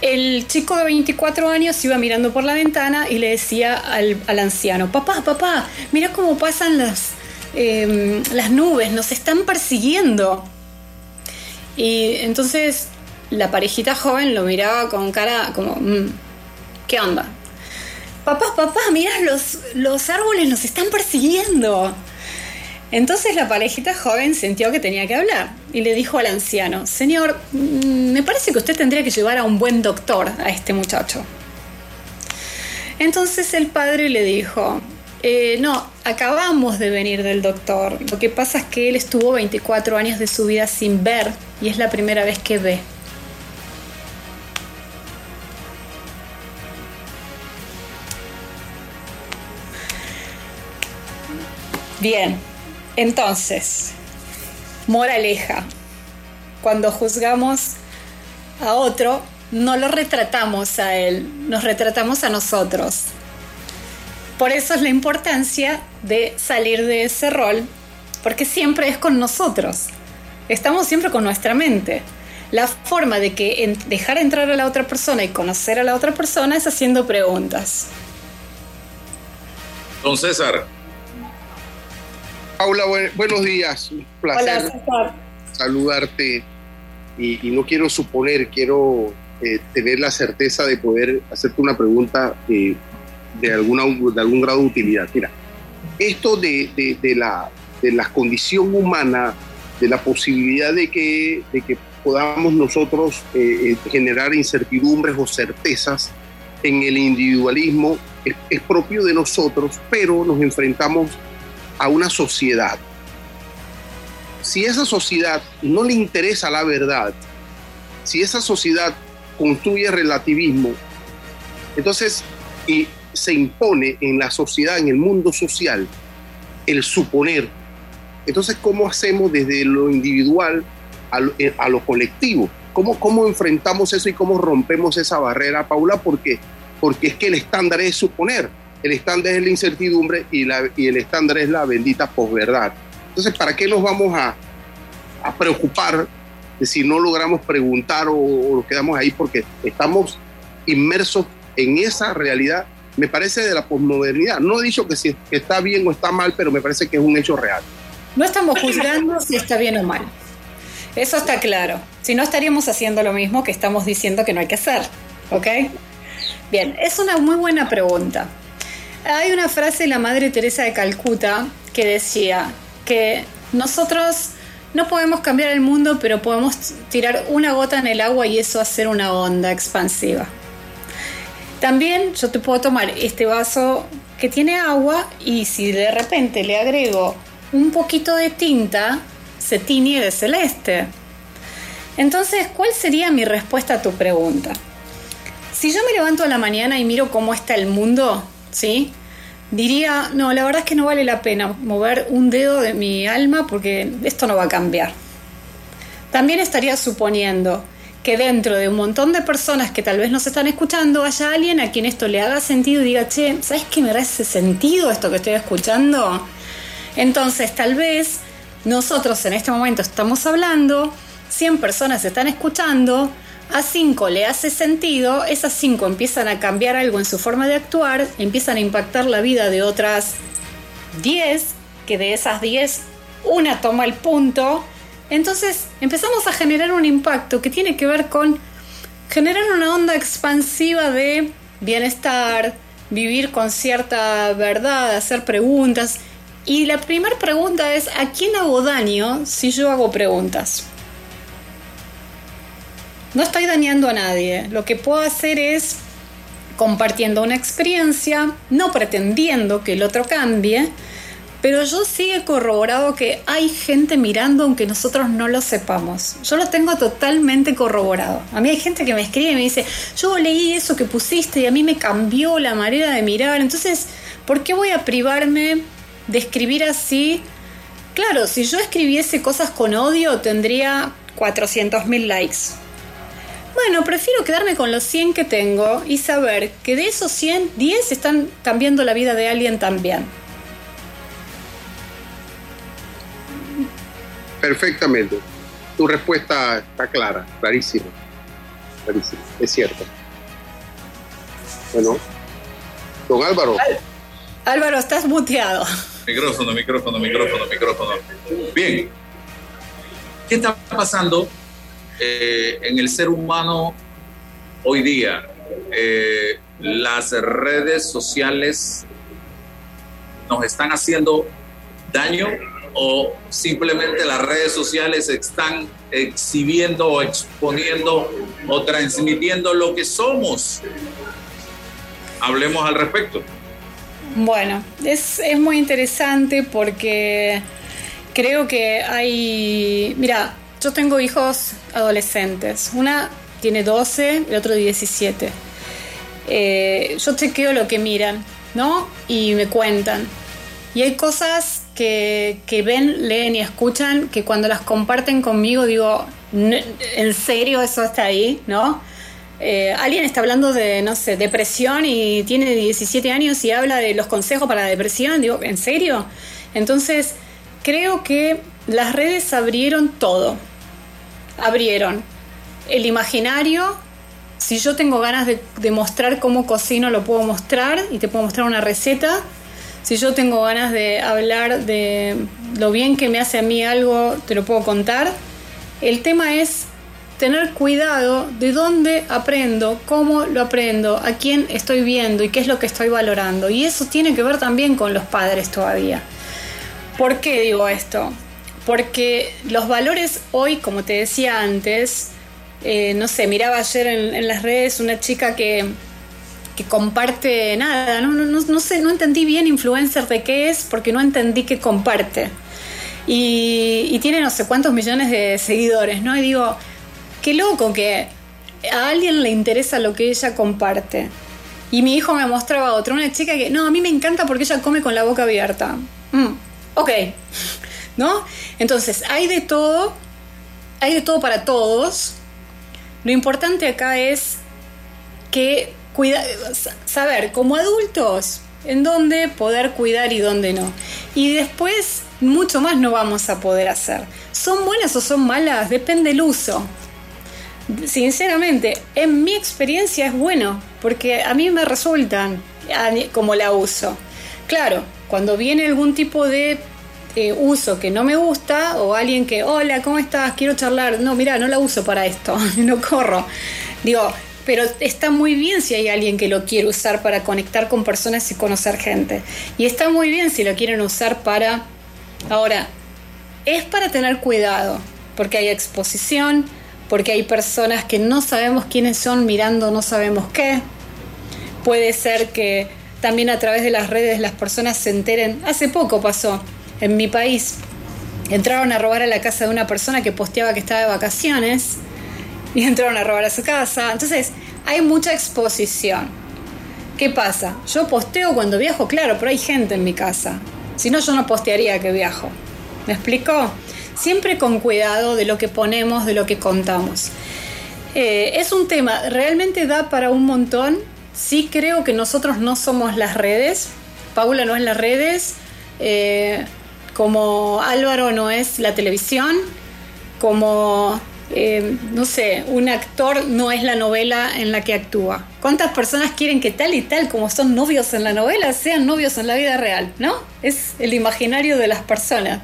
El chico de veinticuatro años iba mirando por la ventana y le decía al, al anciano, papá, papá, mirá cómo pasan las, eh, las nubes, nos están persiguiendo. Y entonces... la parejita joven lo miraba con cara como, ¿qué onda? Papá, papá, mirá, los, los árboles nos están persiguiendo. Entonces la parejita joven sintió que tenía que hablar y le dijo al anciano, señor, me parece que usted tendría que llevar a un buen doctor a este muchacho. Entonces el padre le dijo, eh, no, acabamos de venir del doctor. Lo que pasa es que él estuvo veinticuatro años de su vida sin ver y es la primera vez que ve. Bien, entonces, moraleja, cuando juzgamos a otro, no lo retratamos a él, nos retratamos a nosotros. Por eso es la importancia de salir de ese rol, porque siempre es con nosotros, estamos siempre con nuestra mente. La forma de que dejar entrar a la otra persona y conocer a la otra persona es haciendo preguntas. Don César. Paula, buen, buenos días, un placer. Hola, saludarte y, y no quiero suponer, quiero eh, tener la certeza de poder hacerte una pregunta eh, de, alguna, de algún grado de utilidad. Mira, esto de, de, de, la, de la condición humana, de la posibilidad de que, de que podamos nosotros eh, generar incertidumbres o certezas en el individualismo es, es propio de nosotros, pero nos enfrentamos a una sociedad. Si esa sociedad no le interesa la verdad, si esa sociedad construye relativismo, entonces y se impone en la sociedad, en el mundo social, el suponer. Entonces, ¿cómo hacemos desde lo individual a lo, a lo colectivo? ¿Cómo, cómo enfrentamos eso y cómo rompemos esa barrera, Paula? Porque, porque es que el estándar es suponer. El estándar es la incertidumbre y, la, y el estándar es la bendita posverdad. Entonces, ¿para qué nos vamos a, a preocupar si no logramos preguntar o, o nos quedamos ahí? Porque estamos inmersos en esa realidad, me parece, de la posmodernidad. No he dicho que si está bien o está mal, pero me parece que es un hecho real. No estamos juzgando si está bien o mal. Eso está claro. Si no, estaríamos haciendo lo mismo que estamos diciendo que no hay que hacer. ¿Ok? Bien, es una muy buena pregunta. Hay una frase de la Madre Teresa de Calcuta que decía que nosotros no podemos cambiar el mundo, pero podemos tirar una gota en el agua y eso hacer una onda expansiva. También yo te puedo tomar este vaso que tiene agua y si de repente le agrego un poquito de tinta, se tiñe de celeste. Entonces, ¿cuál sería mi respuesta a tu pregunta? Si yo me levanto a la mañana y miro cómo está el mundo, ¿sí? Diría, no, la verdad es que no vale la pena mover un dedo de mi alma porque esto no va a cambiar. También estaría suponiendo que dentro de un montón de personas que tal vez nos están escuchando haya alguien a quien esto le haga sentido y diga, che, ¿sabes qué me da ese sentido esto que estoy escuchando? Entonces, tal vez nosotros en este momento estamos hablando, cien personas están escuchando, a cinco le hace sentido, esas cinco empiezan a cambiar algo en su forma de actuar, empiezan a impactar la vida de otras diez, que de esas diez una toma el punto. Entonces empezamos a generar un impacto que tiene que ver con generar una onda expansiva de bienestar, vivir con cierta verdad, hacer preguntas. Y la primera pregunta es, ¿a quién hago daño si yo hago preguntas? No estoy dañando a nadie. Lo que puedo hacer es compartiendo una experiencia, no pretendiendo que el otro cambie, pero yo sí he corroborado que hay gente mirando aunque nosotros no lo sepamos. Yo lo tengo totalmente corroborado. A mí hay gente que me escribe y me dice, yo leí eso que pusiste y a mí me cambió la manera de mirar. Entonces, ¿por qué voy a privarme de escribir así? Claro, si yo escribiese cosas con odio tendría cuatrocientos mil likes. Bueno, prefiero quedarme con los cien que tengo y saber que de esos cien, diez están cambiando la vida de alguien también. Perfectamente. Tu respuesta está clara, clarísima. Clarísima, es cierto. Bueno, don Álvaro. Al- Álvaro, estás muteado. Micrófono, micrófono, micrófono, micrófono. Bien. ¿Qué está pasando eh, en el ser humano hoy día? Eh, las redes sociales nos están haciendo daño. ¿O simplemente las redes sociales están exhibiendo o exponiendo o transmitiendo lo que somos? Hablemos al respecto. Bueno, es, es muy interesante porque creo que hay... Mira, yo tengo hijos adolescentes. Una tiene doce, el otro diecisiete. Eh, yo chequeo lo que miran, ¿no? Y me cuentan. Y hay cosas... Que, que ven, leen y escuchan, que cuando las comparten conmigo digo, ¿en serio eso está ahí? ¿No? Eh, alguien está hablando de, no sé, depresión y tiene diecisiete años y habla de los consejos para la depresión. Digo, ¿en serio? Entonces, creo que las redes abrieron todo. Abrieron el imaginario. Si yo tengo ganas de, de mostrar cómo cocino, lo puedo mostrar y te puedo mostrar una receta. Si yo tengo ganas de hablar de lo bien que me hace a mí algo, te lo puedo contar. El tema es tener cuidado de dónde aprendo, cómo lo aprendo, a quién estoy viendo y qué es lo que estoy valorando. Y eso tiene que ver también con los padres todavía. ¿Por qué digo esto? Porque los valores hoy, como te decía antes, eh, no sé, miraba ayer en, en las redes una chica que... que comparte nada, no, no, no sé, no entendí bien influencer de qué es porque no entendí que comparte y, y tiene no sé cuántos millones de seguidores, ¿no? Y digo, qué loco que a alguien le interesa lo que ella comparte. Y mi hijo me mostraba otra, una chica que, no, a mí me encanta porque ella come con la boca abierta. Mm, ok, ¿no? Entonces, hay de todo, hay de todo para todos. Lo importante acá es que Cuida- saber como adultos en dónde poder cuidar y dónde no, y después mucho más no vamos a poder hacer. ¿Son buenas o son malas? Depende del uso. Sinceramente, en mi experiencia es bueno porque a mí me resultan como la uso. Claro, cuando viene algún tipo de eh, uso que no me gusta o alguien que, hola, ¿cómo estás? Quiero charlar. No, mira, no la uso para esto, no corro. Digo, pero está muy bien si hay alguien que lo quiere usar para conectar con personas y conocer gente, y está muy bien si lo quieren usar para... Ahora, es para tener cuidado, porque hay exposición, porque hay personas que no sabemos quiénes son mirando no sabemos qué. Puede ser que también a través de las redes las personas se enteren. Hace poco pasó en mi país, entraron a robar a la casa de una persona que posteaba que estaba de vacaciones y entraron a robar a su casa. Entonces hay mucha exposición. ¿Qué pasa? Yo posteo cuando viajo, claro, pero hay gente en mi casa, si no yo no postearía que viajo. ¿Me explico? Siempre con cuidado de lo que ponemos, de lo que contamos. Eh, es un tema, realmente da para un montón. Sí creo que nosotros no somos las redes. Paula no es las redes, eh, como Álvaro no es la televisión, como, eh, no sé, un actor no es la novela en la que actúa. ¿Cuántas personas quieren que tal y tal como son novios en la novela sean novios en la vida real? ¿No? Es el imaginario de las personas.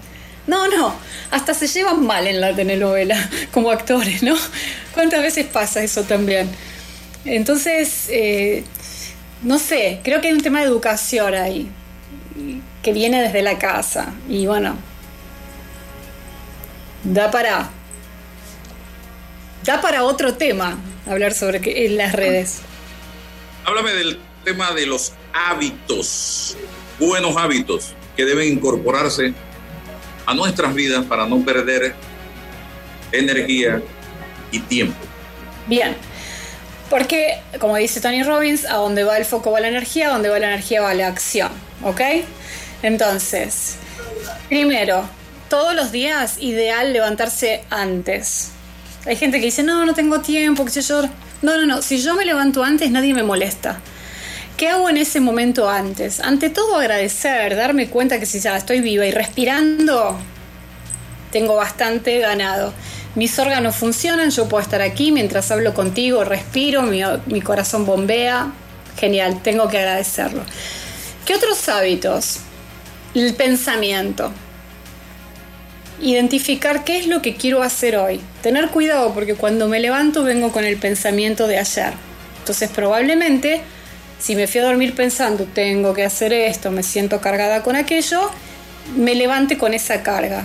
No, no, hasta se llevan mal en la telenovela como actores, ¿no? ¿Cuántas veces pasa eso también? Entonces, eh, no sé, creo que hay un tema de educación ahí, que viene desde la casa. Y bueno, da para, da para otro tema hablar sobre que, en las redes. Háblame del tema de los hábitos, buenos hábitos que deben incorporarse a nuestras vidas para no perder energía y tiempo. Bien, porque como dice Tony Robbins, a donde va el foco va la energía, a donde va la energía va la acción, ¿ok? Entonces, primero, todos los días ideal levantarse antes. Hay gente que dice, no, no tengo tiempo, que yo... No, no, no, si yo me levanto antes nadie me molesta. ¿Qué hago en ese momento antes? Ante todo agradecer, darme cuenta que si ya estoy viva y respirando, tengo bastante ganado. Mis órganos funcionan, yo puedo estar aquí mientras hablo contigo, respiro, mi, mi corazón bombea. Genial, tengo que agradecerlo. ¿Qué otros hábitos? El pensamiento. Identificar qué es lo que quiero hacer hoy. Tener cuidado porque cuando me levanto vengo con el pensamiento de ayer. Entonces probablemente... Si me fui a dormir pensando, tengo que hacer esto, me siento cargada con aquello, me levante con esa carga.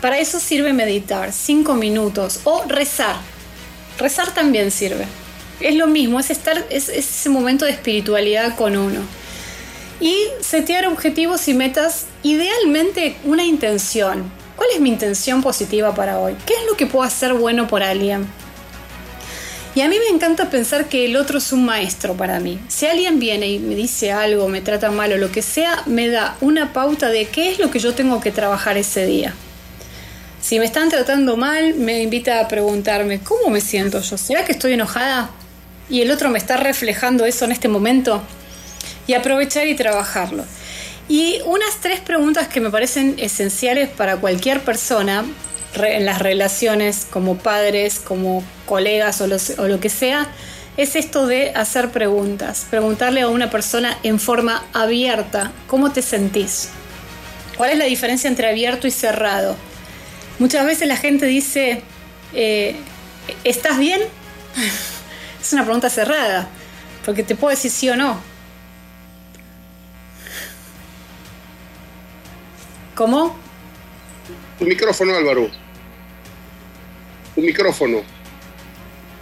Para eso sirve meditar, cinco minutos, o rezar. Rezar también sirve. Es lo mismo, es, estar, es, es ese momento de espiritualidad con uno. Y setear objetivos y metas, idealmente una intención. ¿Cuál es mi intención positiva para hoy? ¿Qué es lo que puedo hacer bueno por alguien? Y a mí me encanta pensar que el otro es un maestro para mí. Si alguien viene y me dice algo, me trata mal o lo que sea, me da una pauta de qué es lo que yo tengo que trabajar ese día. Si me están tratando mal, me invita a preguntarme, ¿cómo me siento yo? ¿Será que estoy enojada? Y el otro me está reflejando eso en este momento. Y aprovechar y trabajarlo. Y unas tres preguntas que me parecen esenciales para cualquier persona... en las relaciones como padres, como colegas o, los, o lo que sea, es esto de hacer preguntas. Preguntarle a una persona en forma abierta, ¿cómo te sentís? ¿Cuál es la diferencia entre abierto y cerrado? Muchas veces la gente dice, eh, ¿estás bien? Es una pregunta cerrada, porque te puedo decir sí o no. ¿Cómo? Un micrófono, Álvaro. Un micrófono.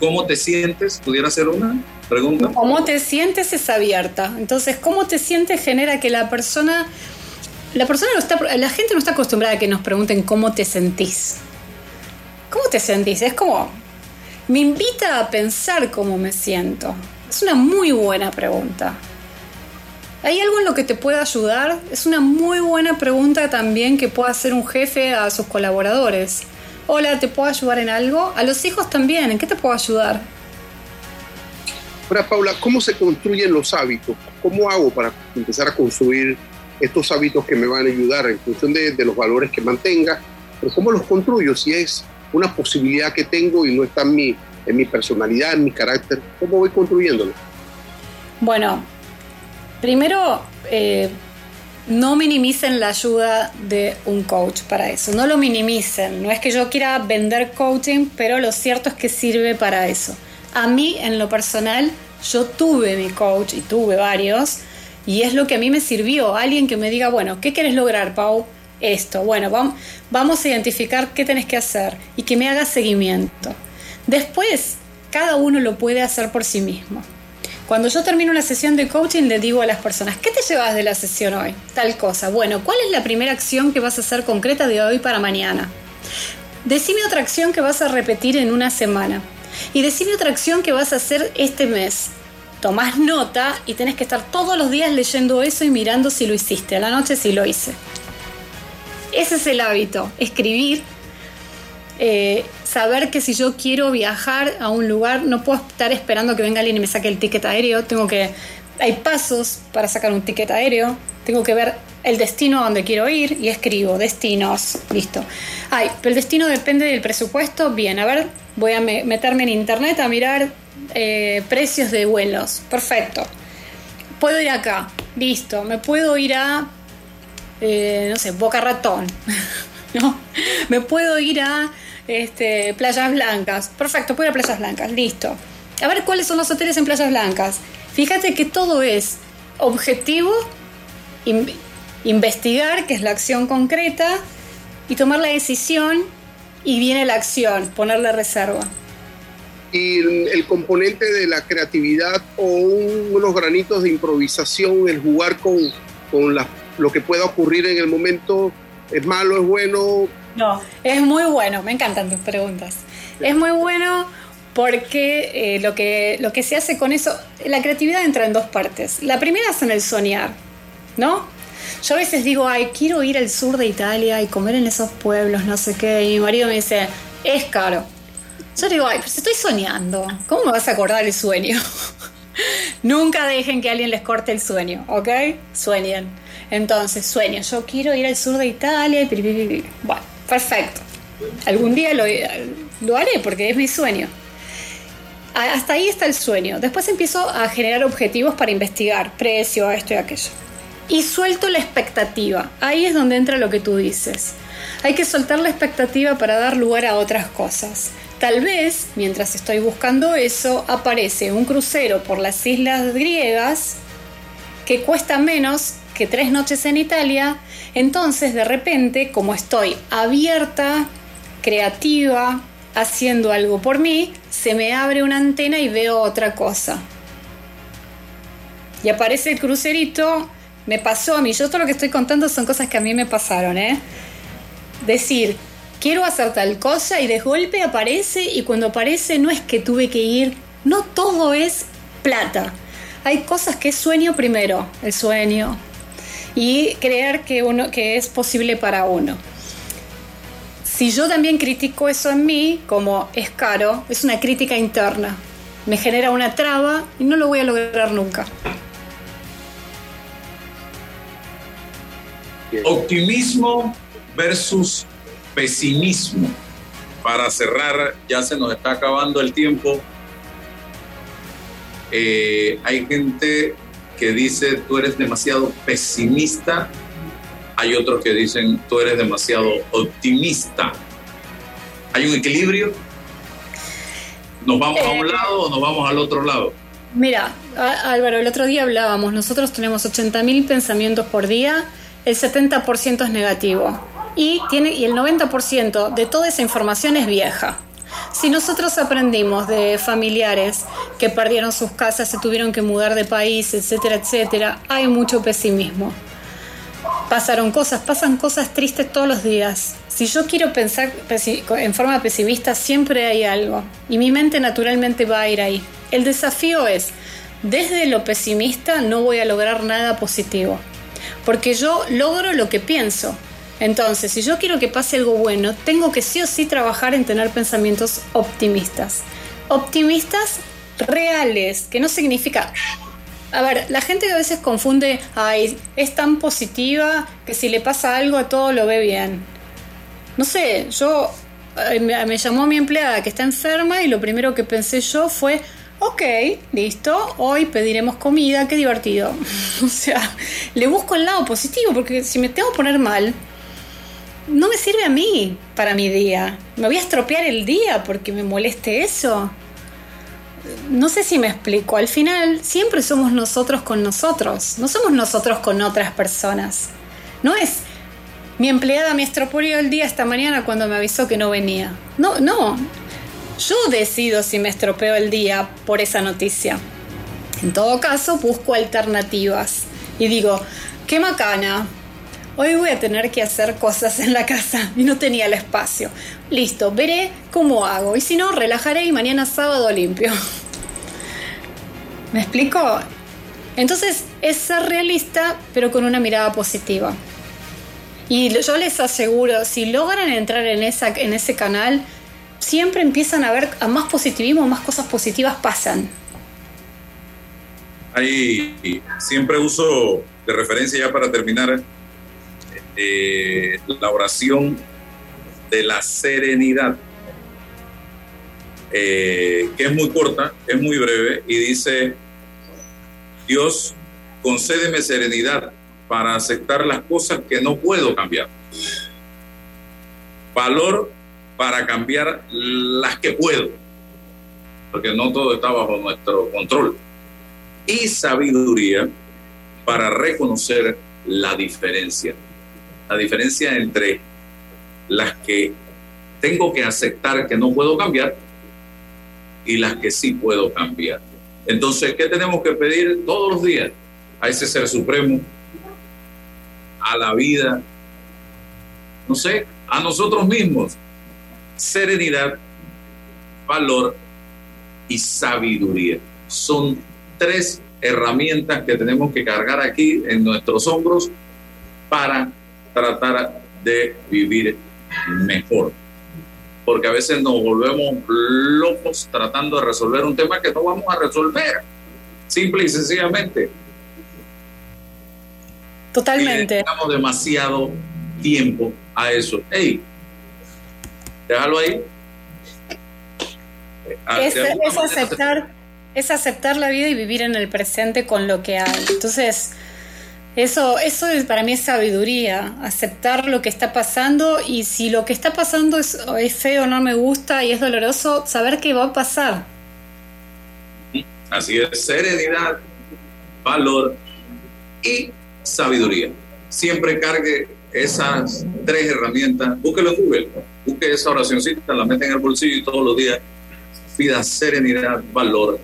¿Cómo te sientes? ¿Pudiera ser una pregunta? ¿Cómo te sientes? Es abierta. Entonces, ¿cómo te sientes? Genera que la persona... La persona no está... La gente no está acostumbrada a que nos pregunten ¿cómo te sentís? ¿Cómo te sentís? Es como... Me invita a pensar cómo me siento. Es una muy buena pregunta. ¿Hay algo en lo que te pueda ayudar? Es una muy buena pregunta también que puede hacer un jefe a sus colaboradores. Hola, ¿te puedo ayudar en algo? A los hijos también, ¿en qué te puedo ayudar? Ahora, Paula, ¿cómo se construyen los hábitos? ¿Cómo hago para empezar a construir estos hábitos que me van a ayudar en función de, de los valores que mantenga? Pero ¿cómo los construyo? Si es una posibilidad que tengo y no está en mi, en mi personalidad, en mi carácter, ¿cómo voy construyéndolo? Bueno... Primero, eh, no minimicen la ayuda de un coach para eso. No lo minimicen. No es que yo quiera vender coaching, pero lo cierto es que sirve para eso. A mí, en lo personal, yo tuve mi coach y tuve varios, y es lo que a mí me sirvió. Alguien que me diga, bueno, ¿qué querés lograr, Pau? Esto. Bueno, vam- vamos a identificar qué tenés que hacer y que me haga seguimiento. Después, cada uno lo puede hacer por sí mismo. Cuando yo termino una sesión de coaching, le digo a las personas, ¿qué te llevas de la sesión hoy? Tal cosa. Bueno, ¿cuál es la primera acción que vas a hacer concreta de hoy para mañana? Decime otra acción que vas a repetir en una semana. Y decime otra acción que vas a hacer este mes. Tomás nota y tenés que estar todos los días leyendo eso y mirando si lo hiciste. A la noche si lo hice. Ese es el hábito. Escribir. Eh, saber que si yo quiero viajar a un lugar, no puedo estar esperando que venga alguien y me saque el ticket aéreo. Tengo que... Hay pasos para sacar un ticket aéreo. Tengo que ver el destino a donde quiero ir y escribo destinos. Listo. Ay, pero el destino depende del presupuesto. Bien, a ver, voy a me- meterme en internet a mirar eh, precios de vuelos. Perfecto. Puedo ir acá. Listo. Me puedo ir a, eh, no sé, Boca Ratón. ¿No? Me puedo ir a este, Playas Blancas. Perfecto, puedo ir a Playas Blancas. Listo. A ver cuáles son los hoteles en Playas Blancas. Fíjate que todo es objetivo, in- investigar, que es la acción concreta, y tomar la decisión, y viene la acción, ponerle reserva. Y el componente de la creatividad o un, unos granitos de improvisación, el jugar con, con la, lo que pueda ocurrir en el momento, ¿es malo, es bueno? No, es muy bueno, me encantan tus preguntas. Sí. Es muy bueno porque eh, lo, que, lo que se hace con eso, la creatividad entra en dos partes. La primera es en el soñar, ¿no? Yo a veces digo, ay, quiero ir al sur de Italia y comer en esos pueblos, no sé qué, y mi marido me dice, es caro. Yo digo, ay, pero si estoy soñando, ¿cómo me vas a acordar el sueño? Nunca dejen que alguien les corte el sueño, ¿ok? Sueñen. Entonces, sueño, yo quiero ir al sur de Italia y piripiri. Bueno, perfecto. Algún día lo, lo haré porque es mi sueño. Hasta ahí está el sueño. Después empiezo a generar objetivos para investigar, precio, esto y aquello. Y suelto la expectativa. Ahí es donde entra lo que tú dices. Hay que soltar la expectativa para dar lugar a otras cosas. Tal vez, mientras estoy buscando eso, aparece un crucero por las islas griegas que cuesta menos que tres noches en Italia. Entonces, de repente, como estoy abierta, creativa, haciendo algo por mí, se me abre una antena y veo otra cosa. Y aparece el crucerito. Me pasó a mí. Yo todo lo que estoy contando son cosas que a mí me pasaron, ¿eh? Decir, quiero hacer tal cosa y de golpe aparece, y cuando aparece no es que tuve que ir. No todo es plata. Hay cosas que es sueño primero, el sueño, y creer que, uno, que es posible para uno. Si yo también critico eso en mí, como es caro, es una crítica interna. Me genera una traba y no lo voy a lograr nunca. Optimismo versus pesimismo. Para cerrar, ya se nos está acabando el tiempo. Eh, hay gente que dice, tú eres demasiado pesimista. Hay otros que dicen, tú eres demasiado optimista. ¿Hay un equilibrio? ¿Nos vamos eh, a un lado o nos vamos al otro lado? Mira, Álvaro, el otro día hablábamos, nosotros tenemos ochenta mil pensamientos por día, el setenta por ciento es negativo y, tiene, y el noventa por ciento de toda esa información es vieja. Si nosotros aprendimos de familiares que perdieron sus casas, se tuvieron que mudar de país, etcétera, etcétera, hay mucho pesimismo. Pasaron cosas, pasan cosas tristes todos los días. Si yo quiero pensar en forma pesimista, siempre hay algo. Y mi mente naturalmente va a ir ahí. El desafío es, desde lo pesimista no voy a lograr nada positivo. Porque yo logro lo que pienso. Entonces, si yo quiero que pase algo bueno, tengo que sí o sí trabajar en tener pensamientos optimistas. Optimistas reales, que no significa... A ver, la gente a veces confunde, ay, es tan positiva que si le pasa algo a todo lo ve bien. No sé, yo me, me llamó mi empleada que está enferma y lo primero que pensé yo fue, ok, listo, hoy pediremos comida, qué divertido. O sea, le busco el lado positivo porque si me tengo que poner mal, no me sirve a mí para mi día. Me voy a estropear el día porque me moleste eso. no sé si me explico, al final siempre somos nosotros con nosotros, no somos nosotros con otras personas. No es mi empleada me estropeó el día esta mañana cuando me avisó que no venía. No, no. Yo decido si me estropeo el día por esa noticia. En todo caso, busco alternativas. Y digo, qué macana. Hoy voy a tener que hacer cosas en la casa y no tenía el espacio. Listo, veré cómo hago. Y si no, relajaré y mañana sábado limpio. ¿Me explico? Entonces, es ser realista, pero con una mirada positiva. Y yo les aseguro, si logran entrar en, esa, en ese canal, siempre empiezan a ver a más positivismo, más cosas positivas pasan. Ahí siempre uso de referencia, ya para terminar, eh, la oración de la serenidad, eh, que es muy corta, es muy breve, y dice: Dios, concédeme serenidad para aceptar las cosas que no puedo cambiar, valor para cambiar las que puedo, porque no todo está bajo nuestro control, y sabiduría para reconocer la diferencia, la diferencia entre las que tengo que aceptar que no puedo cambiar y las que sí puedo cambiar. Entonces, ¿qué tenemos que pedir todos los días a ese ser supremo, a la vida, no sé, a nosotros mismos? Serenidad, valor y sabiduría. Son tres herramientas que tenemos que cargar aquí en nuestros hombros para tratar de vivir mejor. Porque a veces nos volvemos locos tratando de resolver un tema que no vamos a resolver, simple y sencillamente. Totalmente. Y dedicamos demasiado tiempo a eso. Ey, déjalo ahí. Es, es aceptar, es aceptar la vida y vivir en el presente con lo que hay. Entonces, eso, eso es, para mí es sabiduría, aceptar lo que está pasando, y si lo que está pasando es, es feo, no me gusta y es doloroso, saber qué va a pasar. Así es, serenidad, valor y sabiduría. Siempre cargue esas tres herramientas, búsquelo en Google, busque esa oracioncita, la mete en el bolsillo y todos los días pida serenidad, valor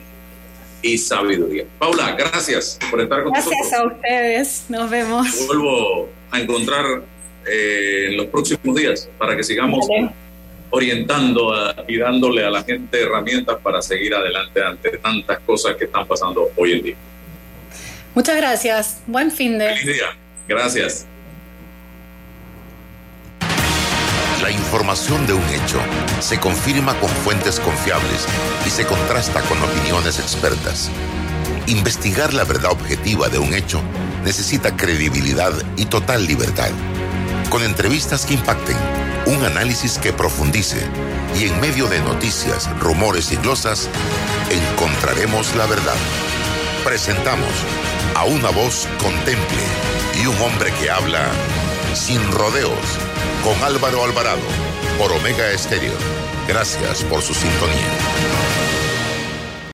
y sabiduría. Paula, gracias por estar con gracias nosotros. Gracias a ustedes, nos vemos. Te vuelvo a encontrar eh, en los próximos días para que sigamos, vale, orientando a, y dándole a la gente herramientas para seguir adelante ante tantas cosas que están pasando hoy en día. Muchas gracias. Buen fin de... Feliz día. Gracias. La información de un hecho se confirma con fuentes confiables y se contrasta con opiniones expertas. Investigar la verdad objetiva de un hecho necesita credibilidad y total libertad. Con entrevistas que impacten, un análisis que profundice, y en medio de noticias, rumores y glosas, encontraremos la verdad. Presentamos a una voz contemple y un hombre que habla sin rodeos, con Álvaro Alvarado, por Omega Estéreo. Gracias por su sintonía.